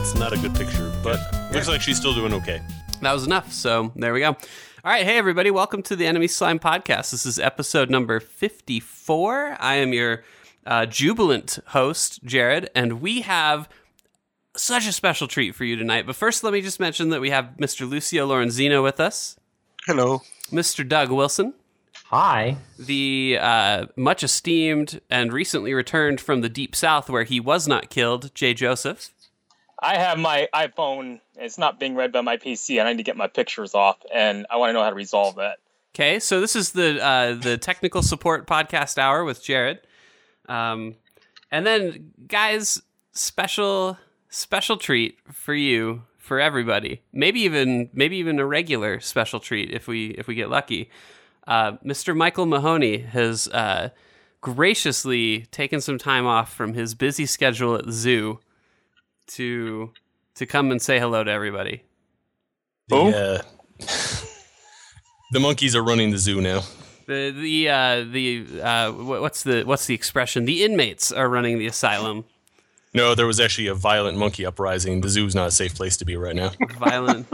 it's not a good picture, but looks like she's still doing okay. That was enough, so there we go. All right, hey everybody, welcome to the Enemy Slime Podcast. This is episode number 54. I am your jubilant host, Jared, and we have such a special treat for you tonight. But first, let me just mention that we have Mr. Lucio Lorenzino with us. Hello. Mr. Doug Wilson. Hi. The much esteemed and recently returned from the Deep South where he was not killed, Jay Joseph. I have my iPhone. It's not being read by my PC. I need to get my pictures off, and I want to know how to resolve that. Okay, so this is the technical support podcast hour with Jared, and then guys, special treat for you, for everybody. Maybe even a regular special treat if we get lucky. Mr. Michael Mahoney has graciously taken some time off from his busy schedule at the zoo to come and say hello to everybody. The monkeys are running the zoo now. What's the expression? The inmates are running the asylum. No, there was actually a violent monkey uprising. The zoo's not a safe place to be right now. Violent.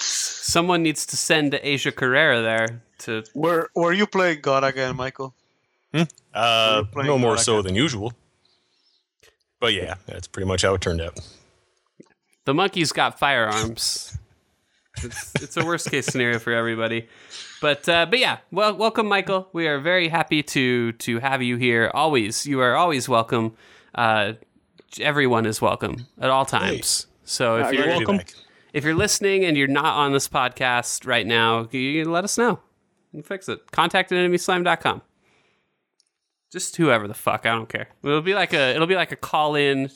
Someone needs to send Asia Carrera there to. Were you playing God again, Michael? No more so than usual. But yeah, that's pretty much how it turned out. The monkeys got firearms. It's a worst case scenario for everybody. But yeah, well, welcome, Michael. We are very happy to have you here. Always, you are always welcome. Everyone is welcome at all times. So if you're welcome, if you're listening and you're not on this podcast right now, you let us know. We'll fix it. Contact at enemyslime.com. Just whoever the fuck, I don't care. It'll be like a call-in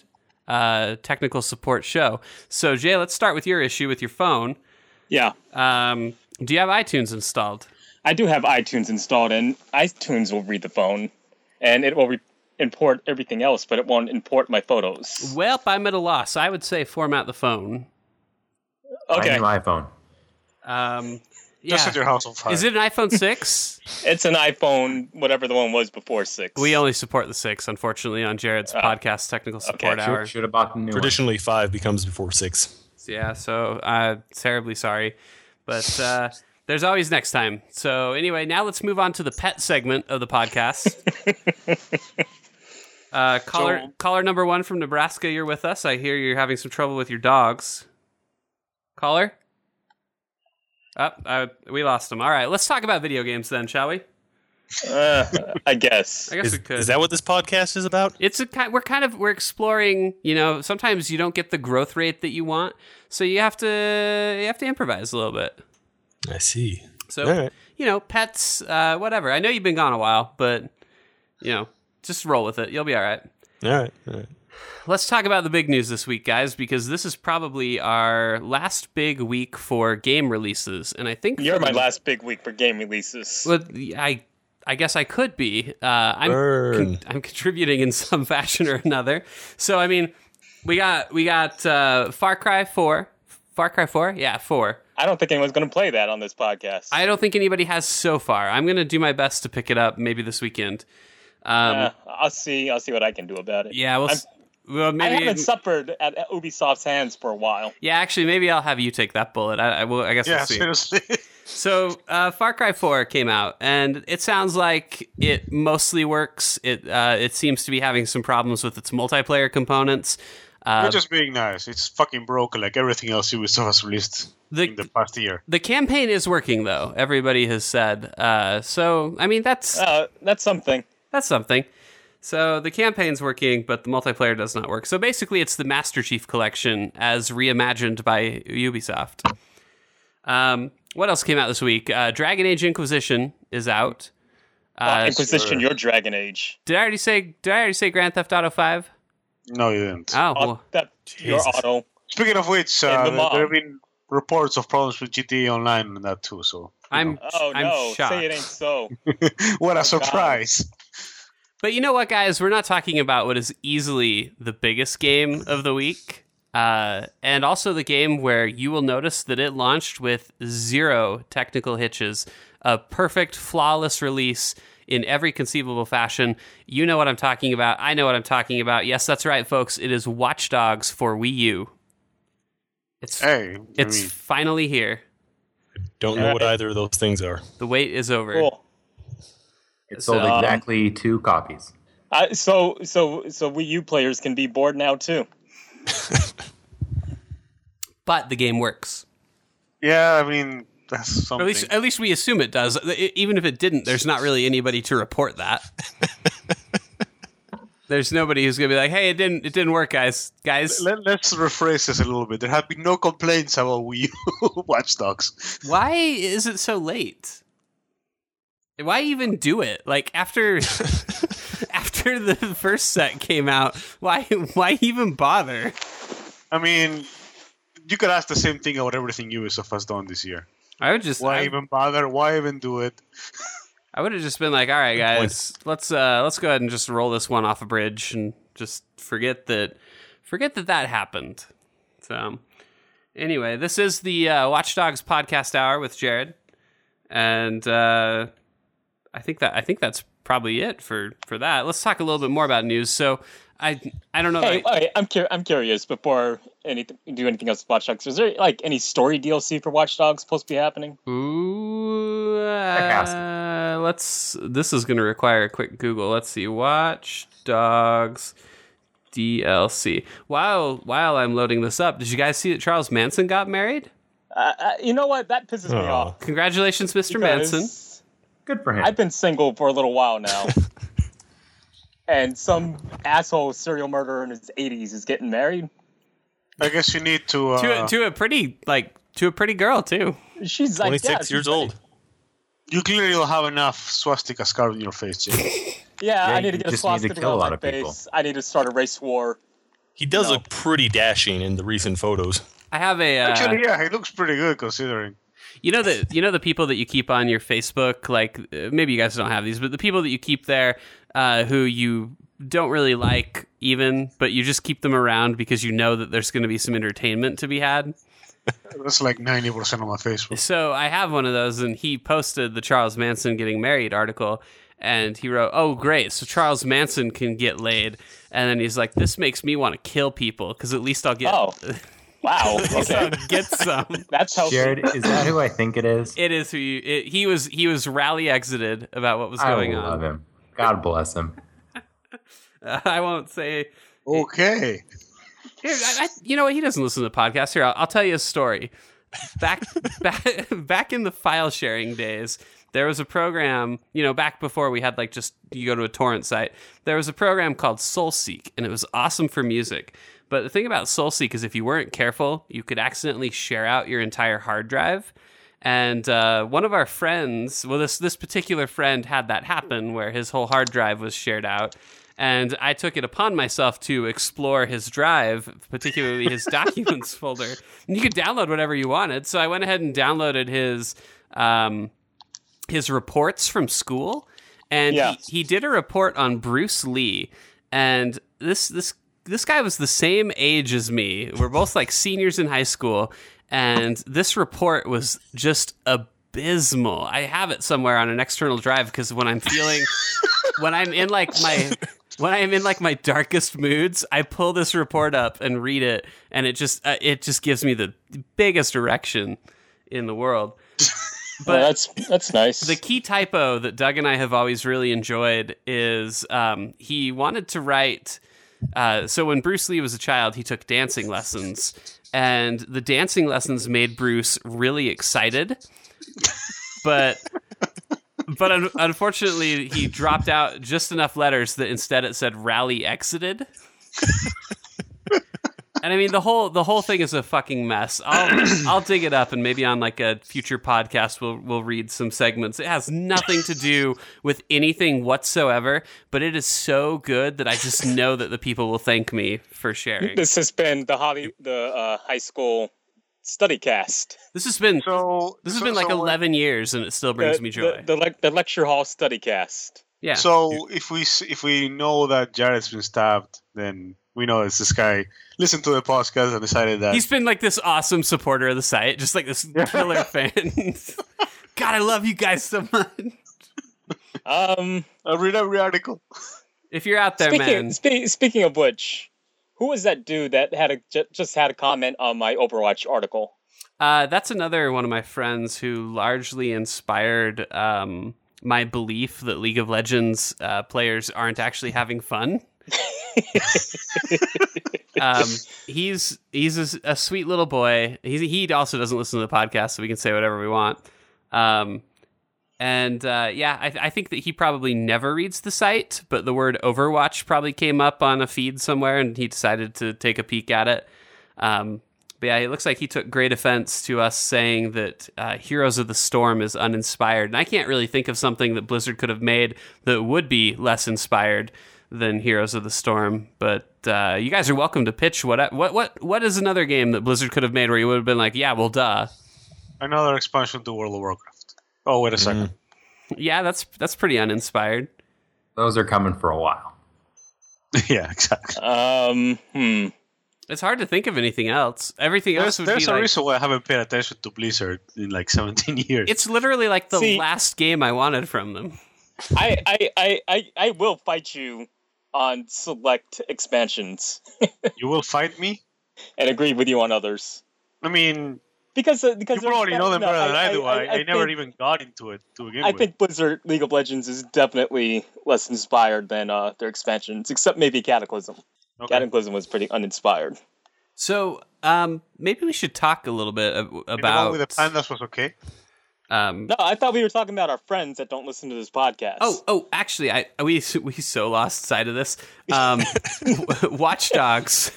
technical support show. So Jay, let's start with your issue with your phone. Yeah. Do you have iTunes installed? I do have iTunes installed, and iTunes will read the phone, and it will import everything else, but it won't import my photos. Well, I'm at a loss. I would say format the phone. Okay. I have an iPhone. Yeah. Just at your house on fire. Is it an iPhone 6? It's an iPhone, whatever the one was before 6. We only support the 6, unfortunately, on Jared's podcast technical support hour. Should have bought new Traditionally, one. 5 becomes before 6. Yeah, so terribly sorry. But there's always next time. So anyway, now let's move on to the pet segment of the podcast. Caller number one from Nebraska, you're with us. I hear you're having some trouble with your dogs. Caller? We lost him. All right, let's talk about video games then, shall we? I guess we could. Is that what this podcast is about? It's we're exploring. You know, sometimes you don't get the growth rate that you want, so you have to improvise a little bit. I see. So You know, pets, whatever. I know you've been gone a while, but you know, just roll with it. You'll be all right. All right. Let's talk about the big news this week, guys, because this is probably our last big week for game releases, and I think you're my last big week for game releases. Well, I guess I could be. I'm contributing in some fashion or another. So I mean, we got Far Cry 4. Far Cry 4, yeah, 4. I don't think anyone's going to play that on this podcast. I don't think anybody has so far. I'm going to do my best to pick it up maybe this weekend. I'll see what I can do about it. Yeah, well, maybe I haven't suffered at Ubisoft's hands for a while. Yeah, actually, maybe I'll have you take that bullet. I guess we'll see. Seriously. So, Far Cry 4 came out, and it sounds like it mostly works. It seems to be having some problems with its multiplayer components. You're just being nice. It's fucking broken, like everything else Ubisoft has released in the past year. The campaign is working, though. Everybody has said. So, I mean, that's something. That's something. So the campaign's working, but the multiplayer does not work. So basically, it's the Master Chief Collection as reimagined by Ubisoft. What else came out this week? Dragon Age Inquisition is out. Inquisition, your Dragon Age. Did I already say Grand Theft Auto 5? No, you didn't. Oh, well. Your auto. Speaking of which, there have been reports of problems with GTA Online and that too. So I'm shocked. Say it ain't so. What a surprise! God. But you know what, guys? We're not talking about what is easily the biggest game of the week, and also the game where you will notice that it launched with zero technical hitches, a perfect, flawless release in every conceivable fashion. You know what I'm talking about. I know what I'm talking about. Yes, that's right, folks. It is Watch Dogs for Wii U. It's finally here. I don't know what either of those things are. The wait is over. Cool. It sold exactly 2 copies. So Wii U players can be bored now too. But the game works. Yeah, I mean, that's something. At least we assume it does. Even if it didn't, there's not really anybody to report that. There's nobody who's going to be like, hey, it didn't work, guys. Let's rephrase this a little bit. There have been no complaints about Wii U Watch Dogs. Why is it so late? Why even do it? Like, after the first set came out, why even bother? I mean, you could ask the same thing about everything Ubisoft has done this year. Why even bother? Why even do it? I would have just been like, all right, guys, let's go ahead and just roll this one off a bridge and just forget that happened. So anyway, this is the Watch Dogs podcast hour with Jared, and I think that's probably it for that. Let's talk a little bit more about news. So I don't know. Hey, I'm curious. Before anything else with Watch Dogs, is there like any story DLC for Watch Dogs supposed to be happening? Ooh, this is going to require a quick Google. Let's see, Watch Dogs DLC. While I'm loading this up, did you guys see that Charles Manson got married? You know what? That pisses me off. Congratulations, Mr. Manson. Good for him. I've been single for a little while now. And some asshole serial murderer in his 80s is getting married. I guess you need to a pretty girl too. She's like 26 years old. You clearly will have enough swastika scarred in your face, Jay. Yeah, I need to get a swastika on my face. I need to start a race war. He does look pretty dashing in the recent photos. I have a actually, yeah, he looks pretty good considering. You know the people that you keep on your Facebook, like maybe you guys don't have these, but the people that you keep there who you don't really like even, but you just keep them around because you know that there's going to be some entertainment to be had. That's like 90% of my Facebook. So I have one of those, and he posted the Charles Manson getting married article, and he wrote, oh, great, so Charles Manson can get laid. And then he's like, this makes me want to kill people because at least I'll get... Oh. Wow. Okay. Get some. That's healthy. Jared, is that who I think it is? It is who he was rally exited about what was going on. I love him. God bless him. I won't say. Okay. Here, you know what? He doesn't listen to the podcast. Here, I'll tell you a story. Back in the file sharing days, there was a program, you know, back before we had like just you go to a torrent site, there was a program called SoulSeek, and it was awesome for music. But the thing about SoulSeek is if you weren't careful, you could accidentally share out your entire hard drive. And one of our friends, well, this particular friend had that happen where his whole hard drive was shared out. And I took it upon myself to explore his drive, particularly his documents folder. And you could download whatever you wanted. So I went ahead and downloaded his reports from school. And he did a report on Bruce Lee. And this guy was the same age as me. We're both like seniors in high school, and this report was just abysmal. I have it somewhere on an external drive because when I'm in like my darkest moods, I pull this report up and read it, and it just gives me the biggest erection in the world. But that's nice. The key typo that Doug and I have always really enjoyed is he wanted to write. So when Bruce Lee was a child, he took dancing lessons, and the dancing lessons made Bruce really excited, but unfortunately he dropped out just enough letters that instead it said rally exited. And I mean, the whole thing is a fucking mess. I'll dig it up, and maybe on like a future podcast we'll read some segments. It has nothing to do with anything whatsoever, but it is so good that I just know that the people will thank me for sharing. This has been the high school study cast. This has been 11 years, and it still brings me joy. The lecture hall study cast. Yeah. So if we know that Jared's been stabbed, then. We know it's this guy listened to the podcast and decided that... He's been like this awesome supporter of the site, just like this killer fan. God, I love you guys so much. I'll read every article. If you're out there, speaking of which, Who was that dude that had just had a comment on my Overwatch article? That's another one of my friends who largely inspired my belief that League of Legends players aren't actually having fun. He's a sweet little boy. He also doesn't listen to the podcast, so we can say whatever we want. I think that he probably never reads the site, but the word Overwatch probably came up on a feed somewhere, and he decided to take a peek at it. But yeah, it looks like he took great offense to us saying that Heroes of the Storm is uninspired, and I can't really think of something that Blizzard could have made that would be less inspired than Heroes of the Storm. But you guys are welcome to pitch what is another game that Blizzard could have made where you would have been like, yeah, well, duh. Another expansion to World of Warcraft. Oh, wait a second. Yeah, that's pretty uninspired. Those are coming for a while. Yeah, exactly. It's hard to think of anything else. Everything else would be like... There's a reason why I haven't paid attention to Blizzard in like 17 years. It's literally like the last game I wanted from them. I will fight you on select expansions. You will fight me? And agree with you on others. I mean, because you already know them better than I do. I never even got into it to begin with. I think Blizzard League of Legends is definitely less inspired than their expansions, except maybe Cataclysm. Okay. Cataclysm was pretty uninspired. So maybe we should talk a little bit about... The pandas was okay. No, I thought we were talking about our friends that don't listen to this podcast. Oh, actually, we so lost sight of this. Watch Dogs.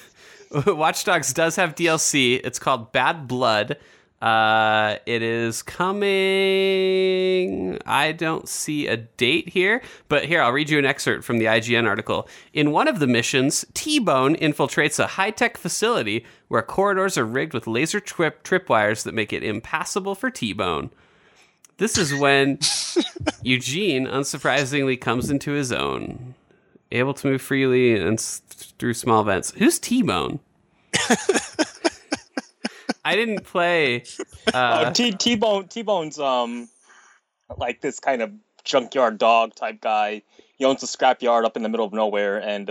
Watch Dogs does have DLC. It's called Bad Blood. It is coming... I don't see a date here, but here, I'll read you an excerpt from the IGN article. In one of the missions, T-Bone infiltrates a high-tech facility where corridors are rigged with laser tripwires that make it impassable for T-Bone. This is when Eugene, unsurprisingly, comes into his own, able to move freely and through small vents. Who's T-Bone? I didn't play. T-Bone's like this kind of junkyard dog type guy. He owns a scrapyard up in the middle of nowhere, and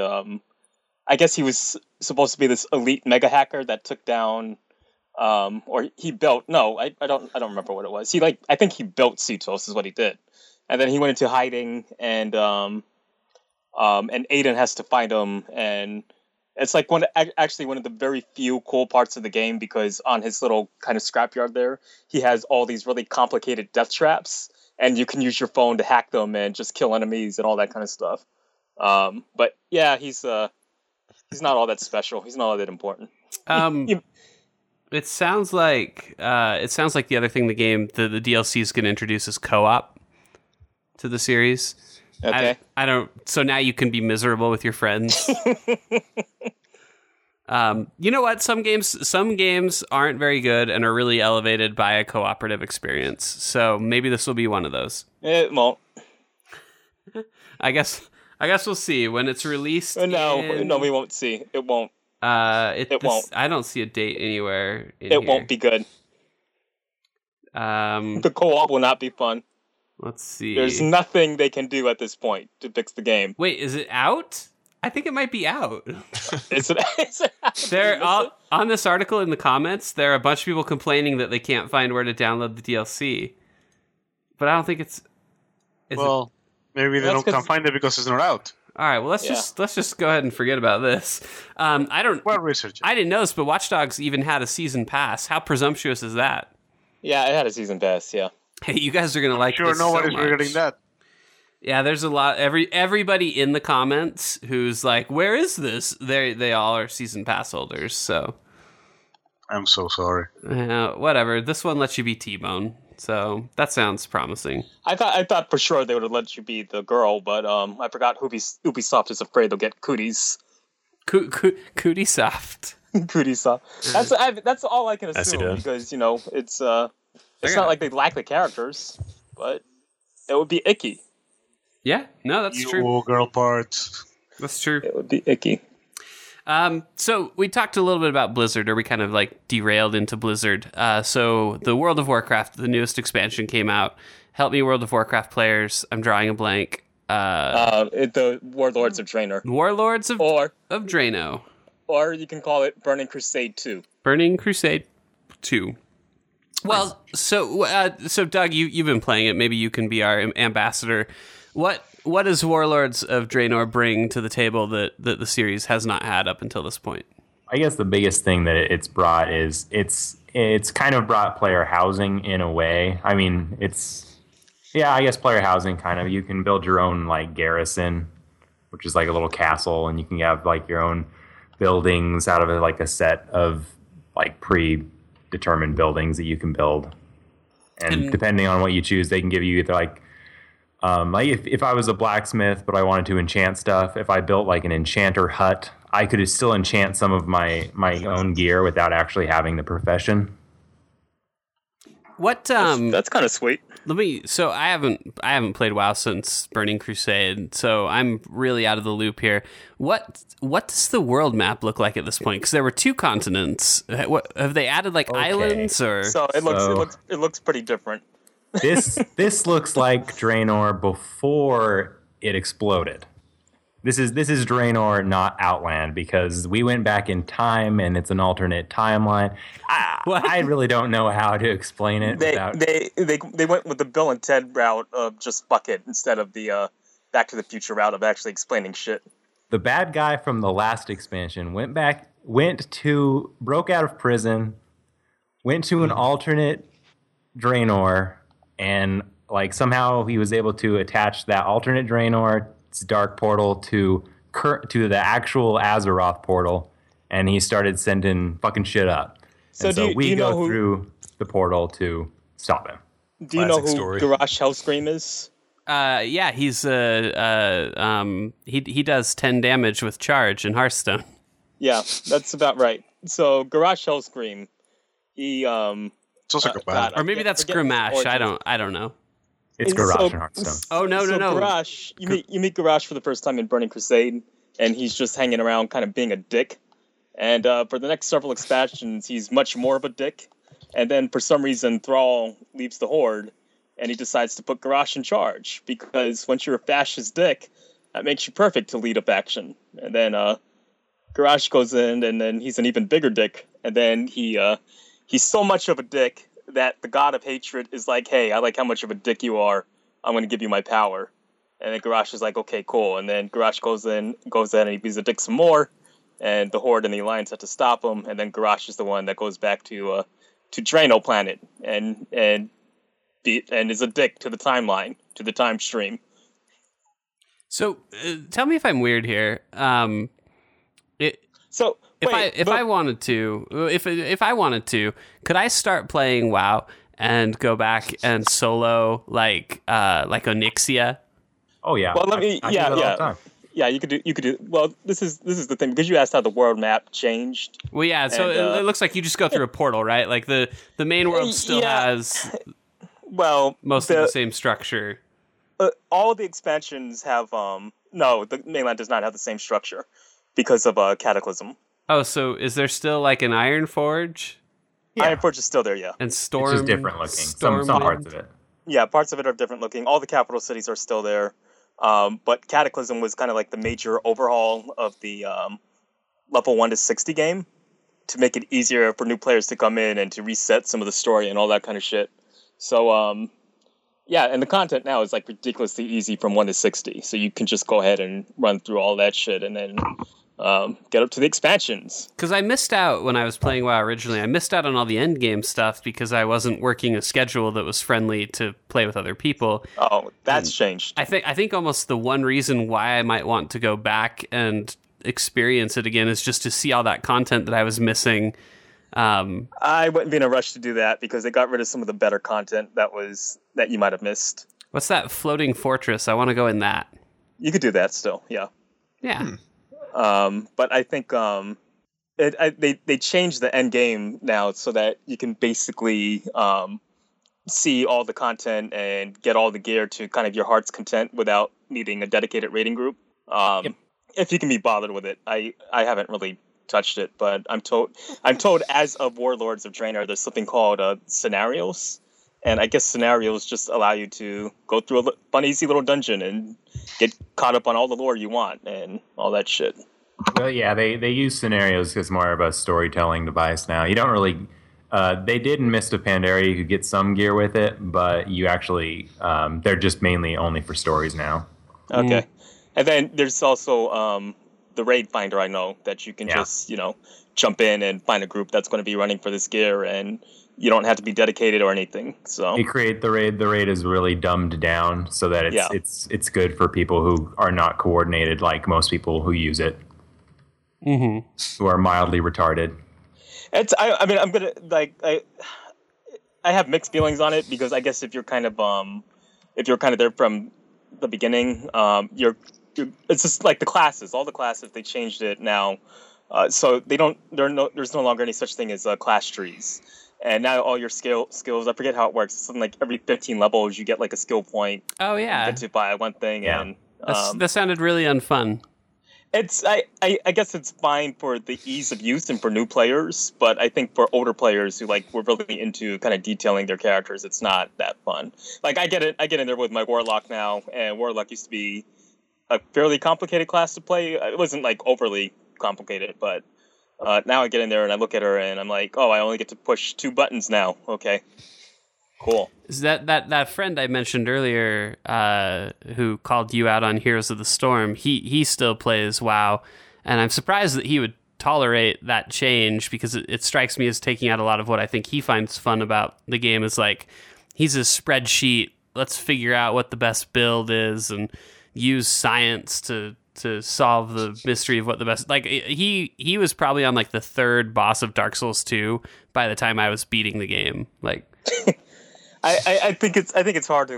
I guess he was supposed to be this elite mega hacker that took down. Or he built, no, I don't remember what it was. I think he built Cetos is what he did. And then he went into hiding and Aiden has to find him. And it's like one of the very few cool parts of the game, because on his little kind of scrapyard there, he has all these really complicated death traps, and you can use your phone to hack them and just kill enemies and all that kind of stuff. But yeah, he's not all that special. He's not all that important. It sounds like the other thing the DLC is going to introduce is co-op to the series. Okay. So now you can be miserable with your friends. You know what? Some games aren't very good and are really elevated by a cooperative experience. So maybe this will be one of those. It won't. I guess we'll see when it's released. No, we won't see. It won't. It won't. I don't see a date anywhere. It won't be good. The co-op will not be fun. Let's see. There's nothing they can do at this point to fix the game. Wait, is it out? I think it might be out. Is it out? On this article in the comments, there are a bunch of people complaining that they can't find where to download the DLC. But I don't think it's... Maybe they can't find it because it's not out. All right, well, let's just go ahead and forget about this. I didn't know this, but Watch Dogs even had a season pass. How presumptuous is that? Yeah, it had a season pass. Yeah. Hey, you guys are gonna like this so much. Sure, nobody's regretting that. Yeah, there's a lot. Everybody in the comments who's like, "Where is this?" They all are season pass holders. So. I'm so sorry. Whatever. This one lets you be T-Bone. So that sounds promising. I thought for sure they would have let you be the girl, but I forgot Ubisoft is afraid they'll get cooties. Cootie soft. Cootie soft. That's all I can assume, because it's not like they lack the characters, but it would be icky. Yeah, no, that's true. You girl parts. That's true. It would be icky. So we talked a little bit about Blizzard, or we kind of like derailed into Blizzard. So the World of Warcraft, the newest expansion came out. Help me, World of Warcraft players. I'm drawing a blank. The Warlords of Draenor. Warlords of Draenor. or you can call it Burning Crusade 2. Burning Crusade 2. Well, so Doug, you've been playing it. Maybe you can be our ambassador. What does Warlords of Draenor bring to the table that the series has not had up until this point? I guess the biggest thing that it's brought is it's kind of brought player housing in a way. I mean, I guess player housing kind of. You can build your own like garrison, which is like a little castle, and you can have like your own buildings out of like a set of like predetermined buildings that you can build. And depending on what you choose, they can give you either like if I was a blacksmith but I wanted to enchant stuff, if I built like an enchanter hut, I could still enchant some of my own gear without actually having the profession. What that's kind of sweet. So I haven't played WoW since Burning Crusade, so I'm really out of the loop here. What does the world map look like at this point? Because there were two continents. What, have they added like islands or? So it looks pretty different. This looks like Draenor before it exploded. This is Draenor, not Outland, because we went back in time and it's an alternate timeline. I really don't know how to explain it. They went with the Bill and Ted route of just fuck it instead of the Back to the Future route of actually explaining shit. The bad guy from the last expansion broke out of prison, went to an alternate Draenor, and like somehow he was able to attach that alternate Draenor dark portal to the actual Azeroth portal, and he started sending fucking shit up. So we go through the portal to stop him. Do you know who Garrosh Hellscream is? Yeah, he's he does 10 damage with charge in Hearthstone. Yeah, that's about right. So Garrosh Hellscream, he it's also Garrosh, or maybe that's Grimash. I don't know. It's Garrosh in Hearthstone. Oh, no. Garrosh, you meet Garrosh for the first time in Burning Crusade, and he's just hanging around kind of being a dick. And for the next several expansions, he's much more of a dick. And then for some reason, Thrall leaves the Horde, and he decides to put Garrosh in charge, because once you're a fascist dick, that makes you perfect to lead a faction. And then Garrosh goes in, and then he's an even bigger dick. And then he's so much of a dick that the god of hatred is like, hey, I like how much of a dick you are. I'm going to give you my power. And then Garrosh is like, okay, cool. And then Garrosh goes in, and he beats a dick some more. And the Horde and the Alliance have to stop him. And then Garrosh is the one that goes back to Draenor Planet and is a dick to the timeline, to the time stream. So tell me if I'm weird here. If I wanted to, could I start playing WoW and go back and solo like Onyxia? Oh yeah. Well, you could do. Well, this is the thing, because you asked how the world map changed. Well, yeah. So it looks like you just go through a portal, right? Like the main world still has most of the same structure. All the expansions have the mainland does not have the same structure because of Cataclysm. Oh, so is there still like an Iron Forge? Yeah. Iron Forge is still there, yeah. And Storm. It's just different looking. Some parts of it. Yeah, parts of it are different looking. All the capital cities are still there. But Cataclysm was kind of like the major overhaul of the level 1 to 60 game to make it easier for new players to come in and to reset some of the story and all that kind of shit. So, and the content now is like ridiculously easy from 1 to 60. So you can just go ahead and run through all that shit and then get up to the expansions. Because I missed out when I was playing WoW originally. I missed out on all the endgame stuff because I wasn't working a schedule that was friendly to play with other people. Oh, that's changed. I think almost the one reason why I might want to go back and experience it again is just to see all that content that I was missing. I wouldn't be in a rush to do that because they got rid of some of the better content that you might have missed. What's that floating fortress? I want to go in that. You could do that still, yeah. Yeah. But I think they changed the end game now so that you can basically see all the content and get all the gear to kind of your heart's content without needing a dedicated raiding group. If you can be bothered with it. I haven't really touched it, but I'm told as of Warlords of Draenor, there's something called scenarios. And I guess scenarios just allow you to go through a fun, easy little dungeon and get caught up on all the lore you want and all that shit. Well, yeah, they use scenarios because more of a storytelling device now. You don't really... they did in Mists of Pandaria. You could get some gear with it, but you actually... they're just mainly only for stories now. Okay. Mm. And then there's also the raid finder, I know, that you can just, you know, jump in and find a group that's going to be running for this gear, and you don't have to be dedicated or anything. So you create the raid. The raid is really dumbed down so that it's it's good for people who are not coordinated like most people who use it. Mm-hmm. Who are mildly retarded. It's, I mean, I'm gonna like, I have mixed feelings on it because I guess if you're kind of there from the beginning, you're it's just like the classes, all the classes, they changed it now, so they don't there's no longer any such thing as class trees, and now all your skills, I forget how it works. It's something like every 15 levels you get like a skill point. Oh yeah, you get to buy one thing, and that sounded really unfun. It's I guess it's fine for the ease of use and for new players, but I think for older players who like were really into kind of detailing their characters, it's not that fun. Like I get it, I get in there with my warlock now, and warlock used to be a fairly complicated class to play. It wasn't like overly complicated, but now I get in there and I look at her and I'm like, oh, I only get to push 2 buttons now. Okay, cool. Is that friend I mentioned earlier, who called you out on Heroes of the Storm, he still plays WoW, and I'm surprised that he would tolerate that change, because it strikes me as taking out a lot of what I think he finds fun about the game. Is like, he's a spreadsheet, let's figure out what the best build is and use science to solve the mystery of what the best... Like, he was probably on like the 3rd boss of Dark Souls 2 by the time I was beating the game. Like... I think it's hard to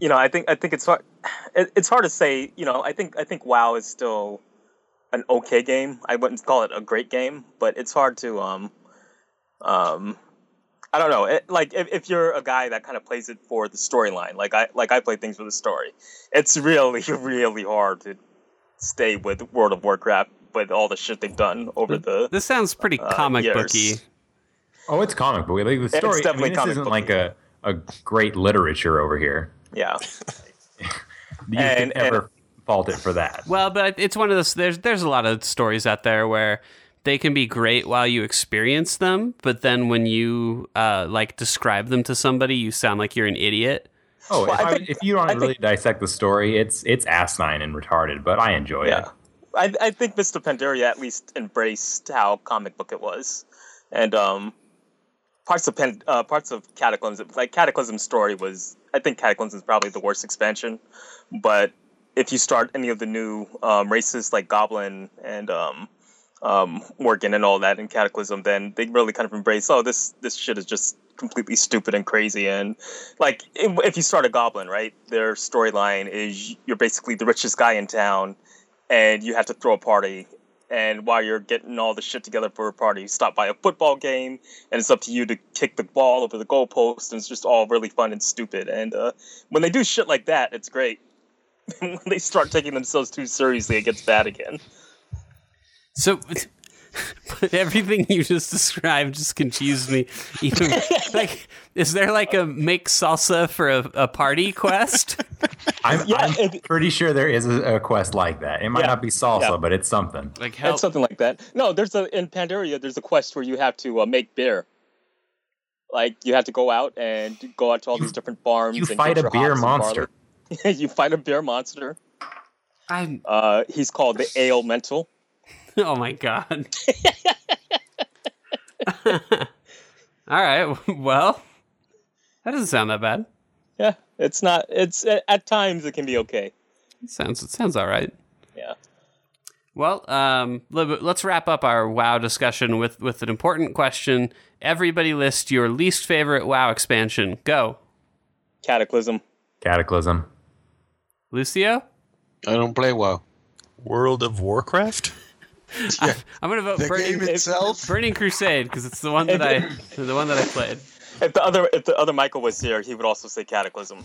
you know, I think it's hard. It's hard to say, you know. I think WoW is still an okay game. I wouldn't call it a great game, but it's hard to I don't know. Like if you're a guy that kind of plays it for the storyline, like I play things for the story, it's really hard to stay with World of Warcraft with all the shit they've done over the. This sounds pretty comic booky. Oh, it's comic book. Like the story, it's definitely this isn't like a great literature over here. Yeah, you can never fault it for that. Well, but it's one of those. There's a lot of stories out there where they can be great while you experience them, but then when you like describe them to somebody, you sound like you're an idiot. Oh, well, if you don't really dissect the story, it's asinine and retarded. But I enjoy it. I think Mists of Pandaria at least embraced how comic book it was, and Parts of Cataclysm, like Cataclysm's story was, I think Cataclysm is probably the worst expansion. But if you start any of the new races like Goblin and Morgan and all that in Cataclysm, then they really kind of embrace, oh, this shit is just completely stupid and crazy. And like if you start a Goblin, right, their storyline is you're basically the richest guy in town and you have to throw a party. And while you're getting all the shit together for a party, you stop by a football game, and it's up to you to kick the ball over the goalpost, and it's just all really fun and stupid. And when they do shit like that, it's great. When they start taking themselves too seriously, it gets bad again. So, but everything you just described just confused me. Even, like, is there like a make salsa for a party quest? I'm pretty sure there is a quest like that. It might not be salsa, but it's something. Like help. It's something like that. No, there's in Pandaria, there's a quest where you have to make beer. Like, you have to go out to all these different farms. You fight a beer monster. You fight a beer monster. He's called the Ale Mental. Oh, my God. All right. Well, that doesn't sound that bad. Yeah, it's not. It's at times it can be okay. It sounds all right. Yeah. Well, let's wrap up our WoW discussion with an important question. Everybody list your least favorite WoW expansion. Go. Cataclysm. Lucio? I don't play WoW. World of Warcraft? Yeah. I'm gonna vote Burning Crusade, because it's the one that I played. If the other Michael was here, he would also say Cataclysm.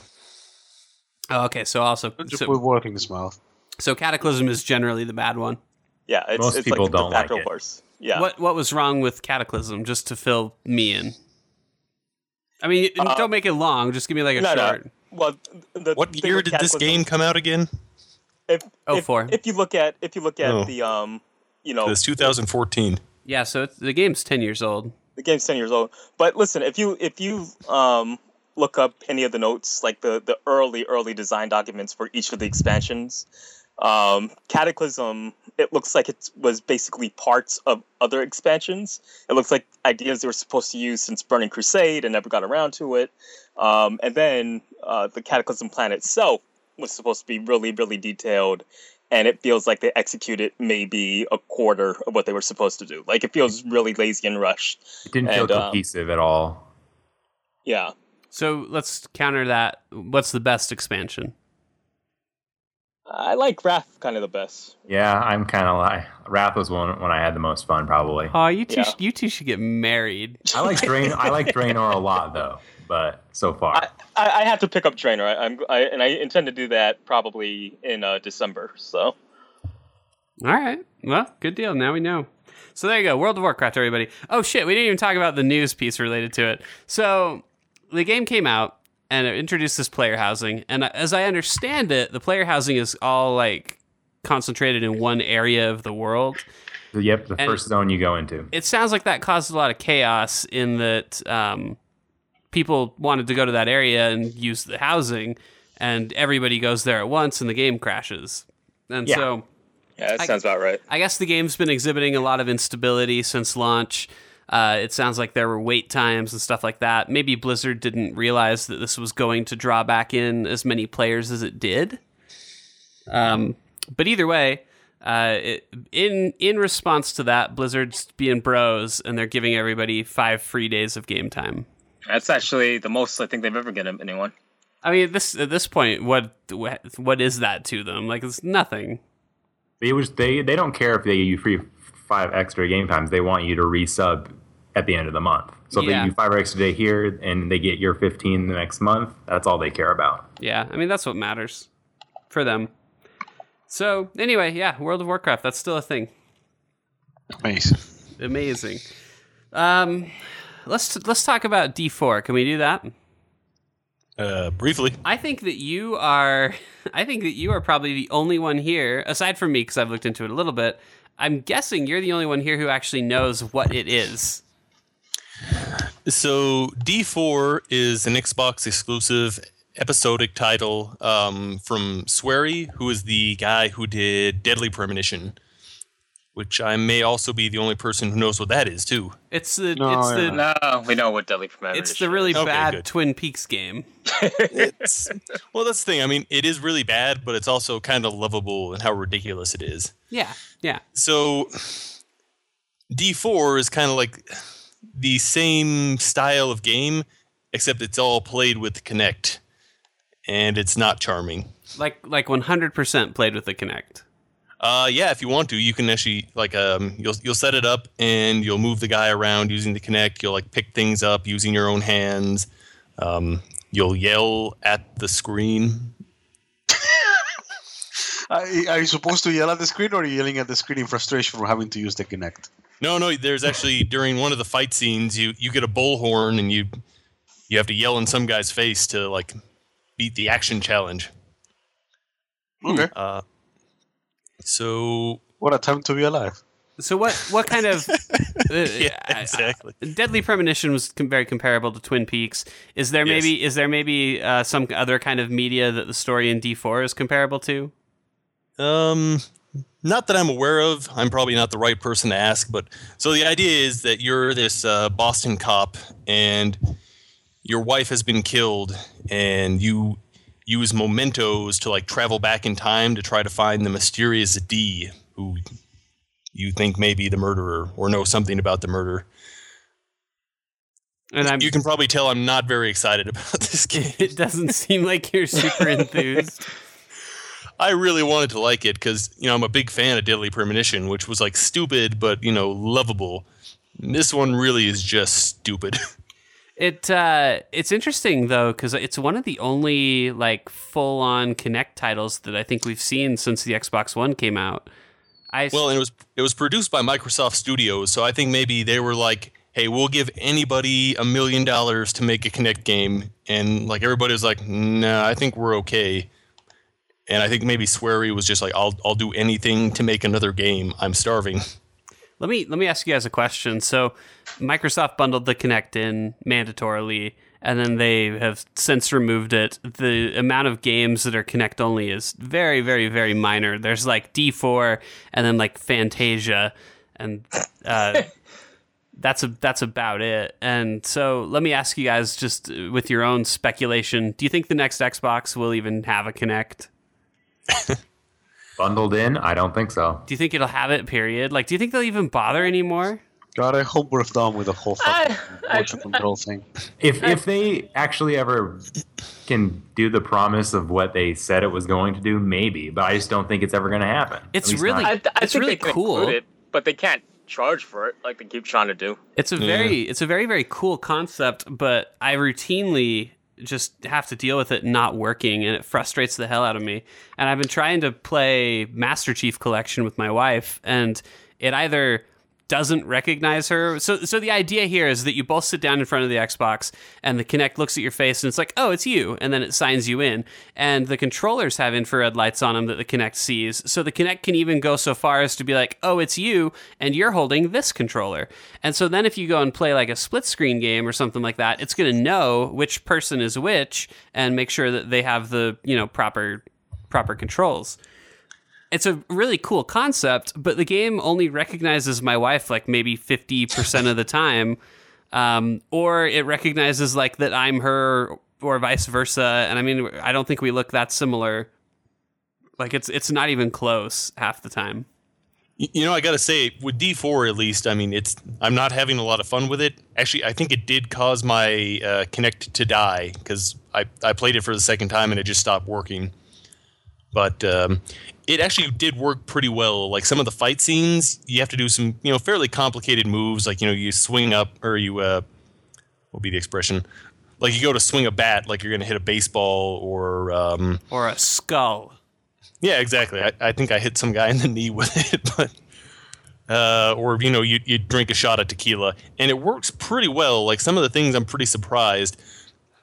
Oh, okay. So also just with water in his mouth. So Cataclysm is generally the bad one. Yeah, most people like don't like it. Horse. Yeah. What was wrong with Cataclysm? Just to fill me in. I mean, don't make it long. Just give me like a short. No. Well, what year did this game come out again? If you look at the it's 2014. Yeah, so the game's 10 years old. The game's 10 years old. But listen, if you look up any of the notes, like the early design documents for each of the expansions, Cataclysm, it looks like it was basically parts of other expansions. It looks like ideas they were supposed to use since Burning Crusade and never got around to it. And then the Cataclysm plan itself was supposed to be really, really detailed, and it feels like they executed maybe a quarter of what they were supposed to do. Like, it feels really lazy and rushed. It didn't feel cohesive at all. Yeah. So let's counter that. What's the best expansion? I like Wrath kind of the best. Yeah, I'm kind of like... Wrath was one when I had the most fun, probably. Oh, you two should get married. I like Draenor. I like Draenor a lot, though. But so far, I have to pick up Draenor. I intend to do that probably in December. So, all right. Well, good deal. Now we know. So there you go. World of Warcraft, everybody. Oh shit, we didn't even talk about the news piece related to it. So the game came out. And it introduces player housing. And as I understand it, the player housing is all like concentrated in one area of the world. Yep, the first zone you go into. It sounds like that caused a lot of chaos in that people wanted to go to that area and use the housing, and everybody goes there at once, and the game crashes. And yeah. So, yeah, that sounds about right. I guess the game's been exhibiting a lot of instability since launch. It sounds like there were wait times and stuff like that. Maybe Blizzard didn't realize that this was going to draw back in as many players as it did. But either way, in response to that, Blizzard's being bros, and they're giving everybody 5 free days of game time. That's actually the most I think they've ever given anyone. I mean, at this point, what is that to them? Like, it's nothing. They don't care if they give you free 5 extra game times. They want you to resub at the end of the month. So yeah. They do 5 extra day here, and they get your 15 the next month. That's all they care about. Yeah, I mean, that's what matters for them. So anyway, yeah, World of Warcraft, that's still a thing. Amazing. Let's talk about D4. Can we do that? Briefly. I think that you are probably the only one here, aside from me, because I've looked into it a little bit. I'm guessing you're the only one here who actually knows what it is. So D4 is an Xbox exclusive episodic title from Swery, who is the guy who did Deadly Premonition, which I may also be the only person who knows what that is too. We know what Deadly Premonition is. It's the really bad Twin Peaks game. Well, that's the thing. I mean, it is really bad, but it's also kind of lovable in how ridiculous it is. Yeah, yeah. So D4 is kind of like the same style of game, except it's all played with Kinect, and it's not charming. Like 100% played with the Kinect. Yeah, if you want to, you can actually you'll set it up and you'll move the guy around using the Kinect. You'll pick things up using your own hands. You'll yell at the screen. Are you supposed to yell at the screen, or are you yelling at the screen in frustration for having to use the Kinect? No. There's actually during one of the fight scenes, you get a bullhorn and you have to yell in some guy's face to beat the action challenge. Okay. So what a time to be alive. So what kind of yeah, exactly. Deadly Premonition was very comparable to Twin Peaks. Is there maybe some other kind of media that the story in D4 is comparable to? Not that I'm aware of. I'm probably not the right person to ask, but so the idea is that you're this Boston cop and your wife has been killed, and you use mementos to travel back in time to try to find the mysterious D, who you think may be the murderer or know something about the murder. And you can probably tell I'm not very excited about this game. It doesn't seem like you're super enthused. I really wanted to like it because I'm a big fan of Deadly Premonition, which was stupid but lovable. This one really is just stupid. It's interesting, though, because it's one of the only full-on Kinect titles that I think we've seen since the Xbox One came out. Well, and it was produced by Microsoft Studios, so I think maybe they were like, hey, we'll give anybody $1 million to make a Kinect game. And everybody was like, nah, I think we're okay. And I think maybe Swery was just like, I'll do anything to make another game. I'm starving. Let me ask you guys a question. So Microsoft bundled the Kinect in mandatorily, and then they have since removed it. The amount of games that are Kinect only is very, very, very minor. There's like D4 and then like Fantasia, and that's about it. And so let me ask you guys, just with your own speculation, do you think the next Xbox will even have a Kinect? Bundled in? I don't think so. Do you think it'll have it, period? Like, do you think they'll even bother anymore? God, I hope we're done with the whole fucking virtual control thing. If they actually ever can do the promise of what they said it was going to do, maybe. But I just don't think it's ever going to happen. It's really, it's really cool. It, but they can't charge for it like they keep trying to do. It's a very, very cool concept, but I routinely just have to deal with it not working, and it frustrates the hell out of me. And I've been trying to play Master Chief Collection with my wife, and it either doesn't recognize her. So the idea here is that you both sit down in front of the Xbox, and the Kinect looks at your face, and it's like, oh, it's you, and then it signs you in. And the controllers have infrared lights on them that the Kinect sees, so the Kinect can even go so far as to be like, oh, it's you, and you're holding this controller. And so then if you go and play like a split-screen game or something like that, it's going to know which person is which and make sure that they have the, you know, proper controls. It's a really cool concept, but the game only recognizes my wife like maybe 50% of the time, or it recognizes like that I'm her or vice versa. And I mean, I don't think we look that similar. Like it's not even close half the time. You know, I gotta say, with D4 at least, I mean, I'm not having a lot of fun with it. Actually, I think it did cause my Kinect to die because I played it for the second time and it just stopped working. But it actually did work pretty well. Like some of the fight scenes, you have to do some, you know, fairly complicated moves. Like, you know, you swing up, or you what would be the expression? Like you go to swing a bat, like you're going to hit a baseball or a skull. Yeah, exactly. I think I hit some guy in the knee with it, but or you know, you drink a shot of tequila, and it works pretty well. Like some of the things, I'm pretty surprised.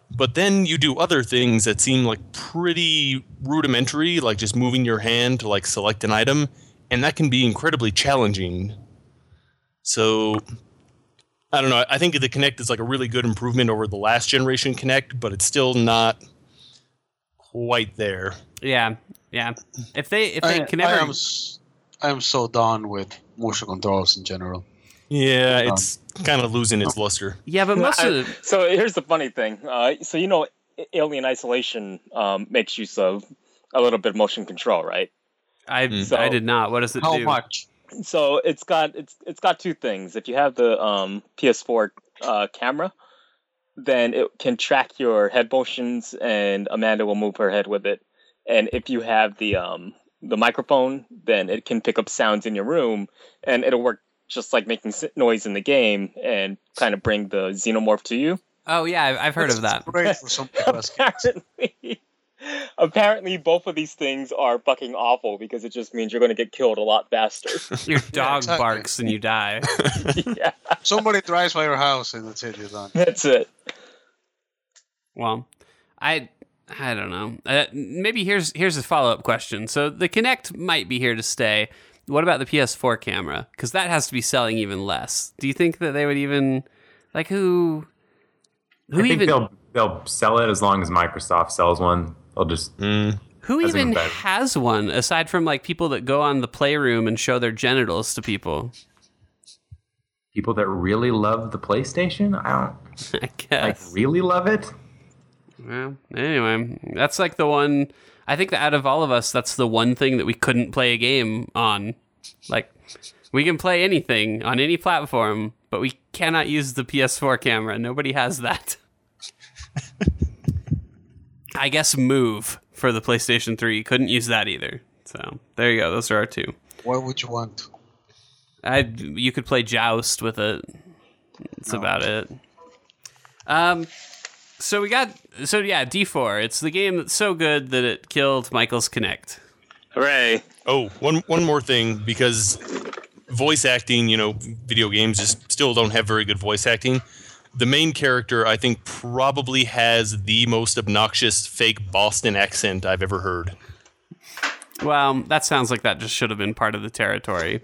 But then you do other things that seem like pretty rudimentary, like just moving your hand to like select an item, and that can be incredibly challenging. So, I don't know. I think the Kinect is like a really good improvement over the last generation Kinect, but it's still not quite there. Yeah, yeah. If they can never, I am so done with motion controls in general. Yeah, it's kind of losing its luster. Yeah, but most of it... So here's the funny thing. So you know, Alien Isolation makes use of a little bit of motion control, right? I did not. What does it do? How much? So it's got two things. If you have the PS4 camera, then it can track your head motions, and Amanda will move her head with it. And if you have the microphone, then it can pick up sounds in your room, and it'll work just like making noise in the game and kind of bring the xenomorph to you. Oh, yeah, I've heard of that. Great for some apparently, both of these things are fucking awful because it just means you're going to get killed a lot faster. Your dog barks and you die. Yeah. Somebody drives by your house and that's it, you're done. That's it. Well, I don't know. Maybe here's a follow-up question. So the Kinect might be here to stay. What about the PS4 camera? Because that has to be selling even less. Do you think that they would even... Like, who I think even... They'll sell it as long as Microsoft sells one. They'll just... Who even has one, aside from, like, people that go on the Playroom and show their genitals to people? People that really love the PlayStation? I guess. Like, really love it? Well, anyway. That's, like, the one... I think that out of all of us, that's the one thing that we couldn't play a game on. Like, we can play anything on any platform, but we cannot use the PS4 camera. Nobody has that. I guess Move for the PlayStation 3. Couldn't use that either. So, there you go. Those are our two. What would you want? You could play Joust with it. That's about it. So yeah, D4. It's the game that's so good that it killed Michael's Kinect. Hooray! Oh, one more thing, because voice acting, you know, video games just still don't have very good voice acting. The main character, I think, probably has the most obnoxious fake Boston accent I've ever heard. Well, that sounds like that just should have been part of the territory.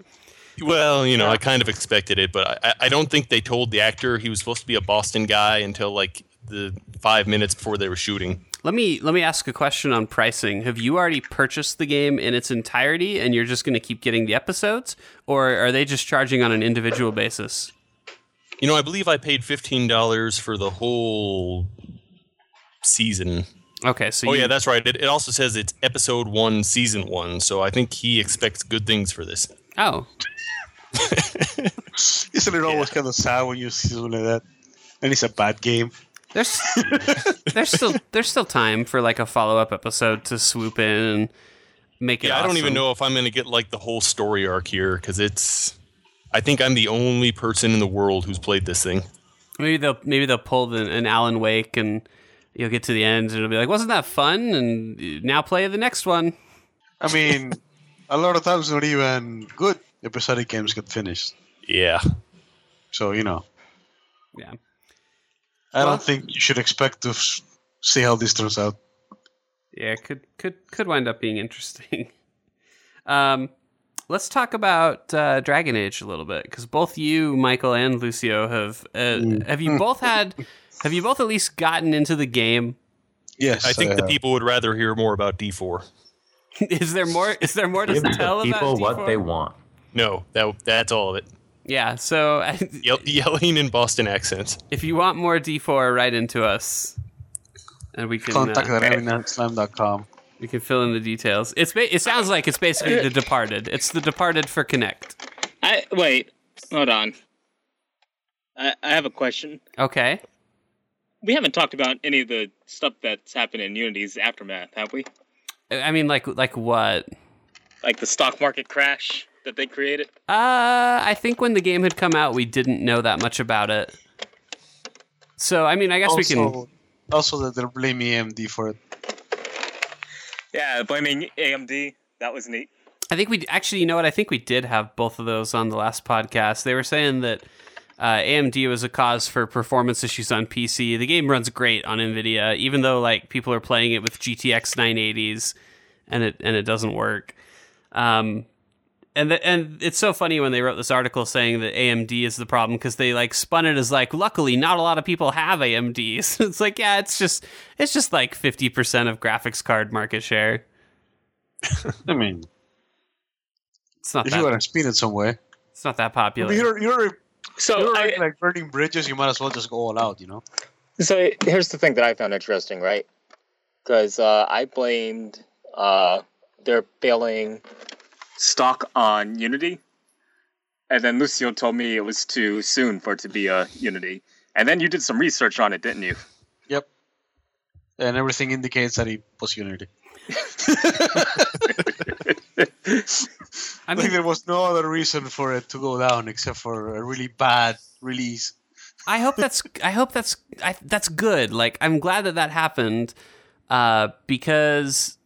Well, you know, I kind of expected it, but I don't think they told the actor he was supposed to be a Boston guy until like the 5 minutes before they were shooting. Let me ask a question on pricing. Have you already purchased the game in its entirety and you're just going to keep getting the episodes, or are they just charging on an individual basis? You know, I believe I paid $15 for the whole season. Okay, so yeah, that's right. It also says it's episode 1, season 1, so I think he expects good things for this. Oh. Isn't it always kind of sad when you see something like that? And it's a bad game. There's still time for like a follow-up episode to swoop in and make it awesome. I don't even know if I'm going to get like the whole story arc here, because I think I'm the only person in the world who's played this thing. Maybe they'll pull an Alan Wake, and you'll get to the end and it'll be like, wasn't that fun? And now play the next one. I mean, a lot of times not even good episodic games get finished. Yeah. So, you know. Yeah. I don't think you should expect to see how this turns out. Yeah, it could wind up being interesting. Let's talk about Dragon Age a little bit, because both you, Michael, and Lucio have you both at least gotten into the game? Yes, I think the people would rather hear more about D4. Is there more to tell about D4? Give people what they want. No, that's all of it. Yeah, so... yelling in Boston accents. If you want more D4, write into us. And we can... Contact @slam.com. We can fill in the details. It sounds like it's basically The Departed. It's The Departed for Kinect. Wait, hold on. I have a question. Okay. We haven't talked about any of the stuff that's happened in Unity's aftermath, have we? I mean, like what? Like the stock market crash that they created? I think when the game had come out, we didn't know that much about it. So, I mean, I guess we can... Also, that they're blaming AMD for it. Yeah, blaming AMD. That was neat. I think we... Actually, you know what? I think we did have both of those on the last podcast. They were saying that AMD was a cause for performance issues on PC. The game runs great on NVIDIA, even though like people are playing it with GTX 980s, and it doesn't work. And it's so funny when they wrote this article saying that AMD is the problem, because they like spun it as like, luckily not a lot of people have AMDs. So it's like, yeah, it's just like 50% of graphics card market share. I mean, it's not. If you want to speed it some way, it's not that popular. I mean, you're like burning bridges. You might as well just go all out, you know. So here's the thing that I found interesting, right? Because I blamed their failing stock on Unity, and then Lucio told me it was too soon for it to be a Unity, and then you did some research on it, didn't you? Yep, and everything indicates that it was Unity. I mean, there was no other reason for it to go down except for a really bad release. I hope that's good. Like, I'm glad that happened, because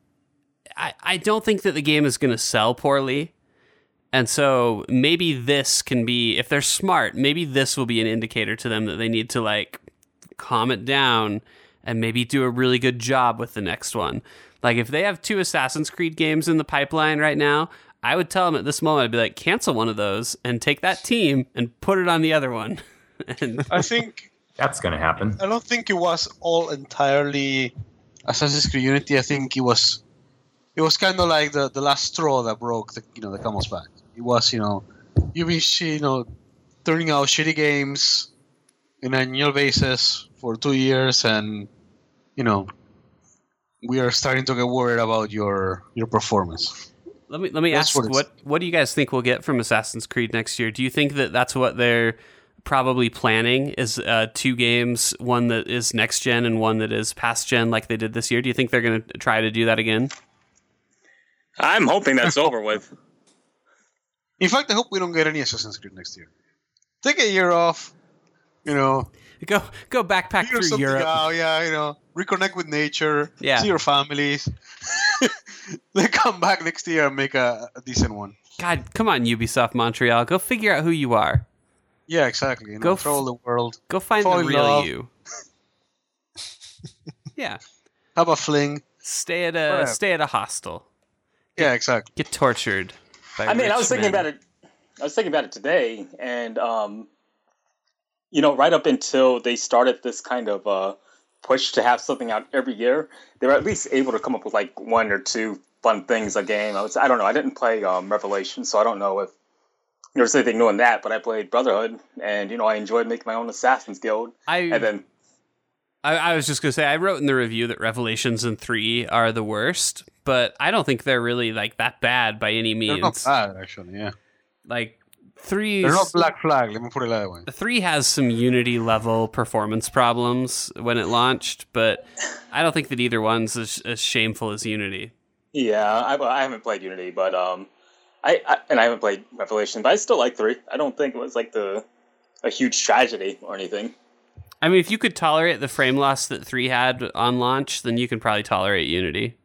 I don't think that the game is going to sell poorly. And so maybe this can be, if they're smart, maybe this will be an indicator to them that they need to like calm it down and maybe do a really good job with the next one. Like, if they have 2 Assassin's Creed games in the pipeline right now, I would tell them at this moment, I'd be like, cancel one of those and take that team and put it on the other one. And I think that's going to happen. I don't think it was all entirely Assassin's Creed Unity. I think it was kind of like the last straw that broke the camel's back. It was, you know, Ubisoft, you know, turning out shitty games on an annual basis for 2 years, and, you know, we are starting to get worried about your performance. Let me ask, what do you guys think we'll get from Assassin's Creed next year? Do you think that that's what they're probably planning, is 2 games, one that is next gen and one that is past gen, like they did this year? Do you think they're going to try to do that again? I'm hoping that's over with. In fact, I hope we don't get any Assassin's Creed next year. Take a year off, you know. Go backpack through Europe. Out, yeah, you know, reconnect with nature, see your families. Then come back next year and make a decent one. God, come on, Ubisoft Montreal. Go figure out who you are. Yeah, exactly. You know, go travel the world. Go find the real you. Yeah. Have a fling. Stay at a hostel. Yeah, exactly. Get tortured by I was thinking about it today, and right up until they started this kind of push to have something out every year, they were at least able to come up with like one or two fun things a game. I don't know. I didn't play Revelation, so I don't know if there's anything new in that. But I played Brotherhood, and I enjoyed making my own Assassin's Guild. I was just gonna say, I wrote in the review that Revelations and 3 are the worst, but I don't think they're really like that bad by any means. They're not bad, actually. Yeah, like 3. They're not Black Flag. Let me put it that way. 3 has some Unity level performance problems when it launched, but I don't think that either one's as shameful as Unity. Yeah, I haven't played Unity, but I haven't played Revelation, but I still like 3. I don't think it was like a huge tragedy or anything. I mean, if you could tolerate the frame loss that 3 had on launch, then you can probably tolerate Unity.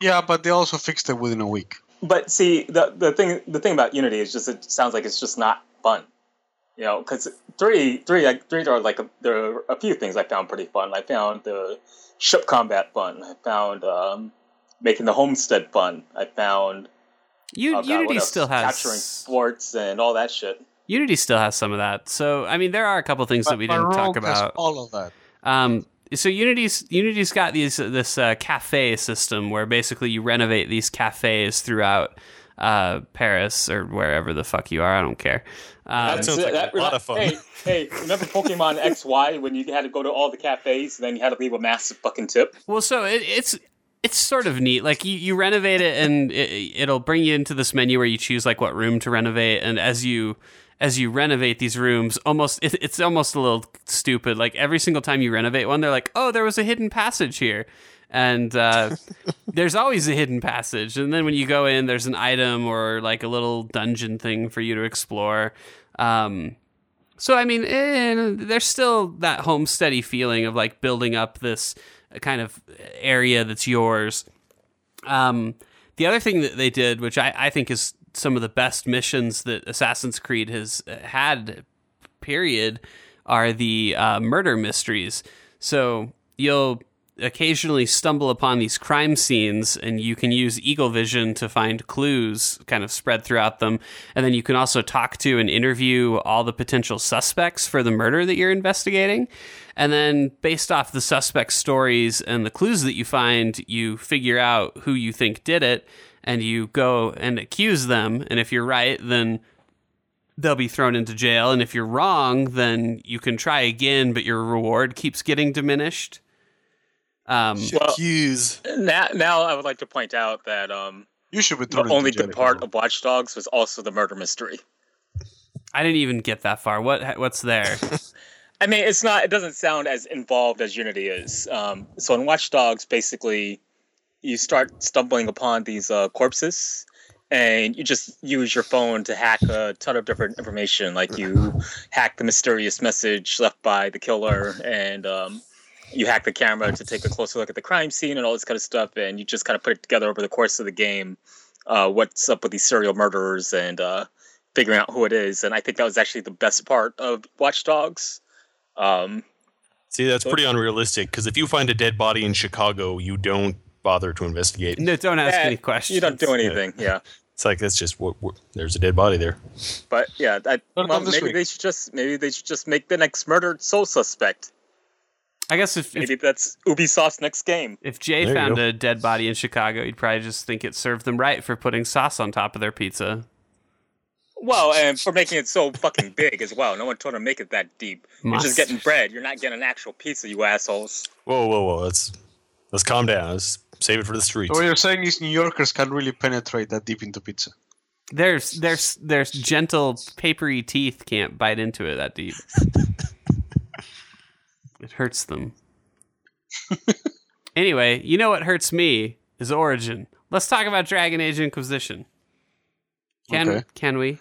Yeah, but they also fixed it within a week. But see, the thing about Unity is just it sounds like it's just not fun, Because there are a few things I found pretty fun. I found the ship combat fun. I found making the homestead fun. I found Unity still has capturing forts and all that shit. Unity still has some of that. So I mean, there are a couple things that we didn't talk about. All of that. So Unity's got this cafe system where basically you renovate these cafes throughout Paris or wherever the fuck you are. I don't care. That sounds like a lot of fun. Hey, remember Pokemon XY when you had to go to all the cafes and then you had to leave a massive fucking tip? Well, so it's sort of neat. Like you renovate it and it'll bring you into this menu where you choose like what room to renovate, and as you renovate these rooms, it's almost a little stupid. Like every single time you renovate one, they're like, "Oh, there was a hidden passage here," and there's always a hidden passage. And then when you go in, there's an item or like a little dungeon thing for you to explore. So I mean, there's still that homesteady feeling of like building up this kind of area that's yours. The other thing that they did, which I think is some of the best missions that Assassin's Creed has had, period, are the murder mysteries. So you'll occasionally stumble upon these crime scenes, and you can use Eagle Vision to find clues kind of spread throughout them. And then you can also talk to and interview all the potential suspects for the murder that you're investigating. And then based off the suspect stories and the clues that you find, you figure out who you think did it, and you go and accuse them. And if you're right, then they'll be thrown into jail. And if you're wrong, then you can try again, but your reward keeps getting diminished. Now I would like to point out that you should be the only good part of Watch Dogs was also the murder mystery. I didn't even get that far. What's there? I mean, it doesn't sound as involved as Unity is. So in Watch Dogs, basically, you start stumbling upon these corpses, and you just use your phone to hack a ton of different information. Like you hack the mysterious message left by the killer, and you hack the camera to take a closer look at the crime scene and all this kind of stuff. And you just kind of put it together over the course of the game, what's up with these serial murderers and figuring out who it is. And I think that was actually the best part of Watch Dogs. See, that's pretty unrealistic, because if you find a dead body in Chicago, you don't bother to investigate. No, don't ask any questions. You don't do anything. Yeah, it's like that's just there's a dead body there. But yeah, maybe they should just make the next murdered sole suspect. I guess if that's Ubisoft's next game. If Jay found a dead body in Chicago, he'd probably just think it served them right for putting sauce on top of their pizza. Well, and for making it so fucking big as well. No one told him to make it that deep. You're just getting bread. You're not getting an actual pizza, you assholes. Whoa! Let's calm down. Let's save it for the streets. So what you're saying is New Yorkers can't really penetrate that deep into pizza. There's gentle, papery teeth can't bite into it that deep. It hurts them. Anyway, you know what hurts me is Origin. Let's talk about Dragon Age Inquisition. Can we?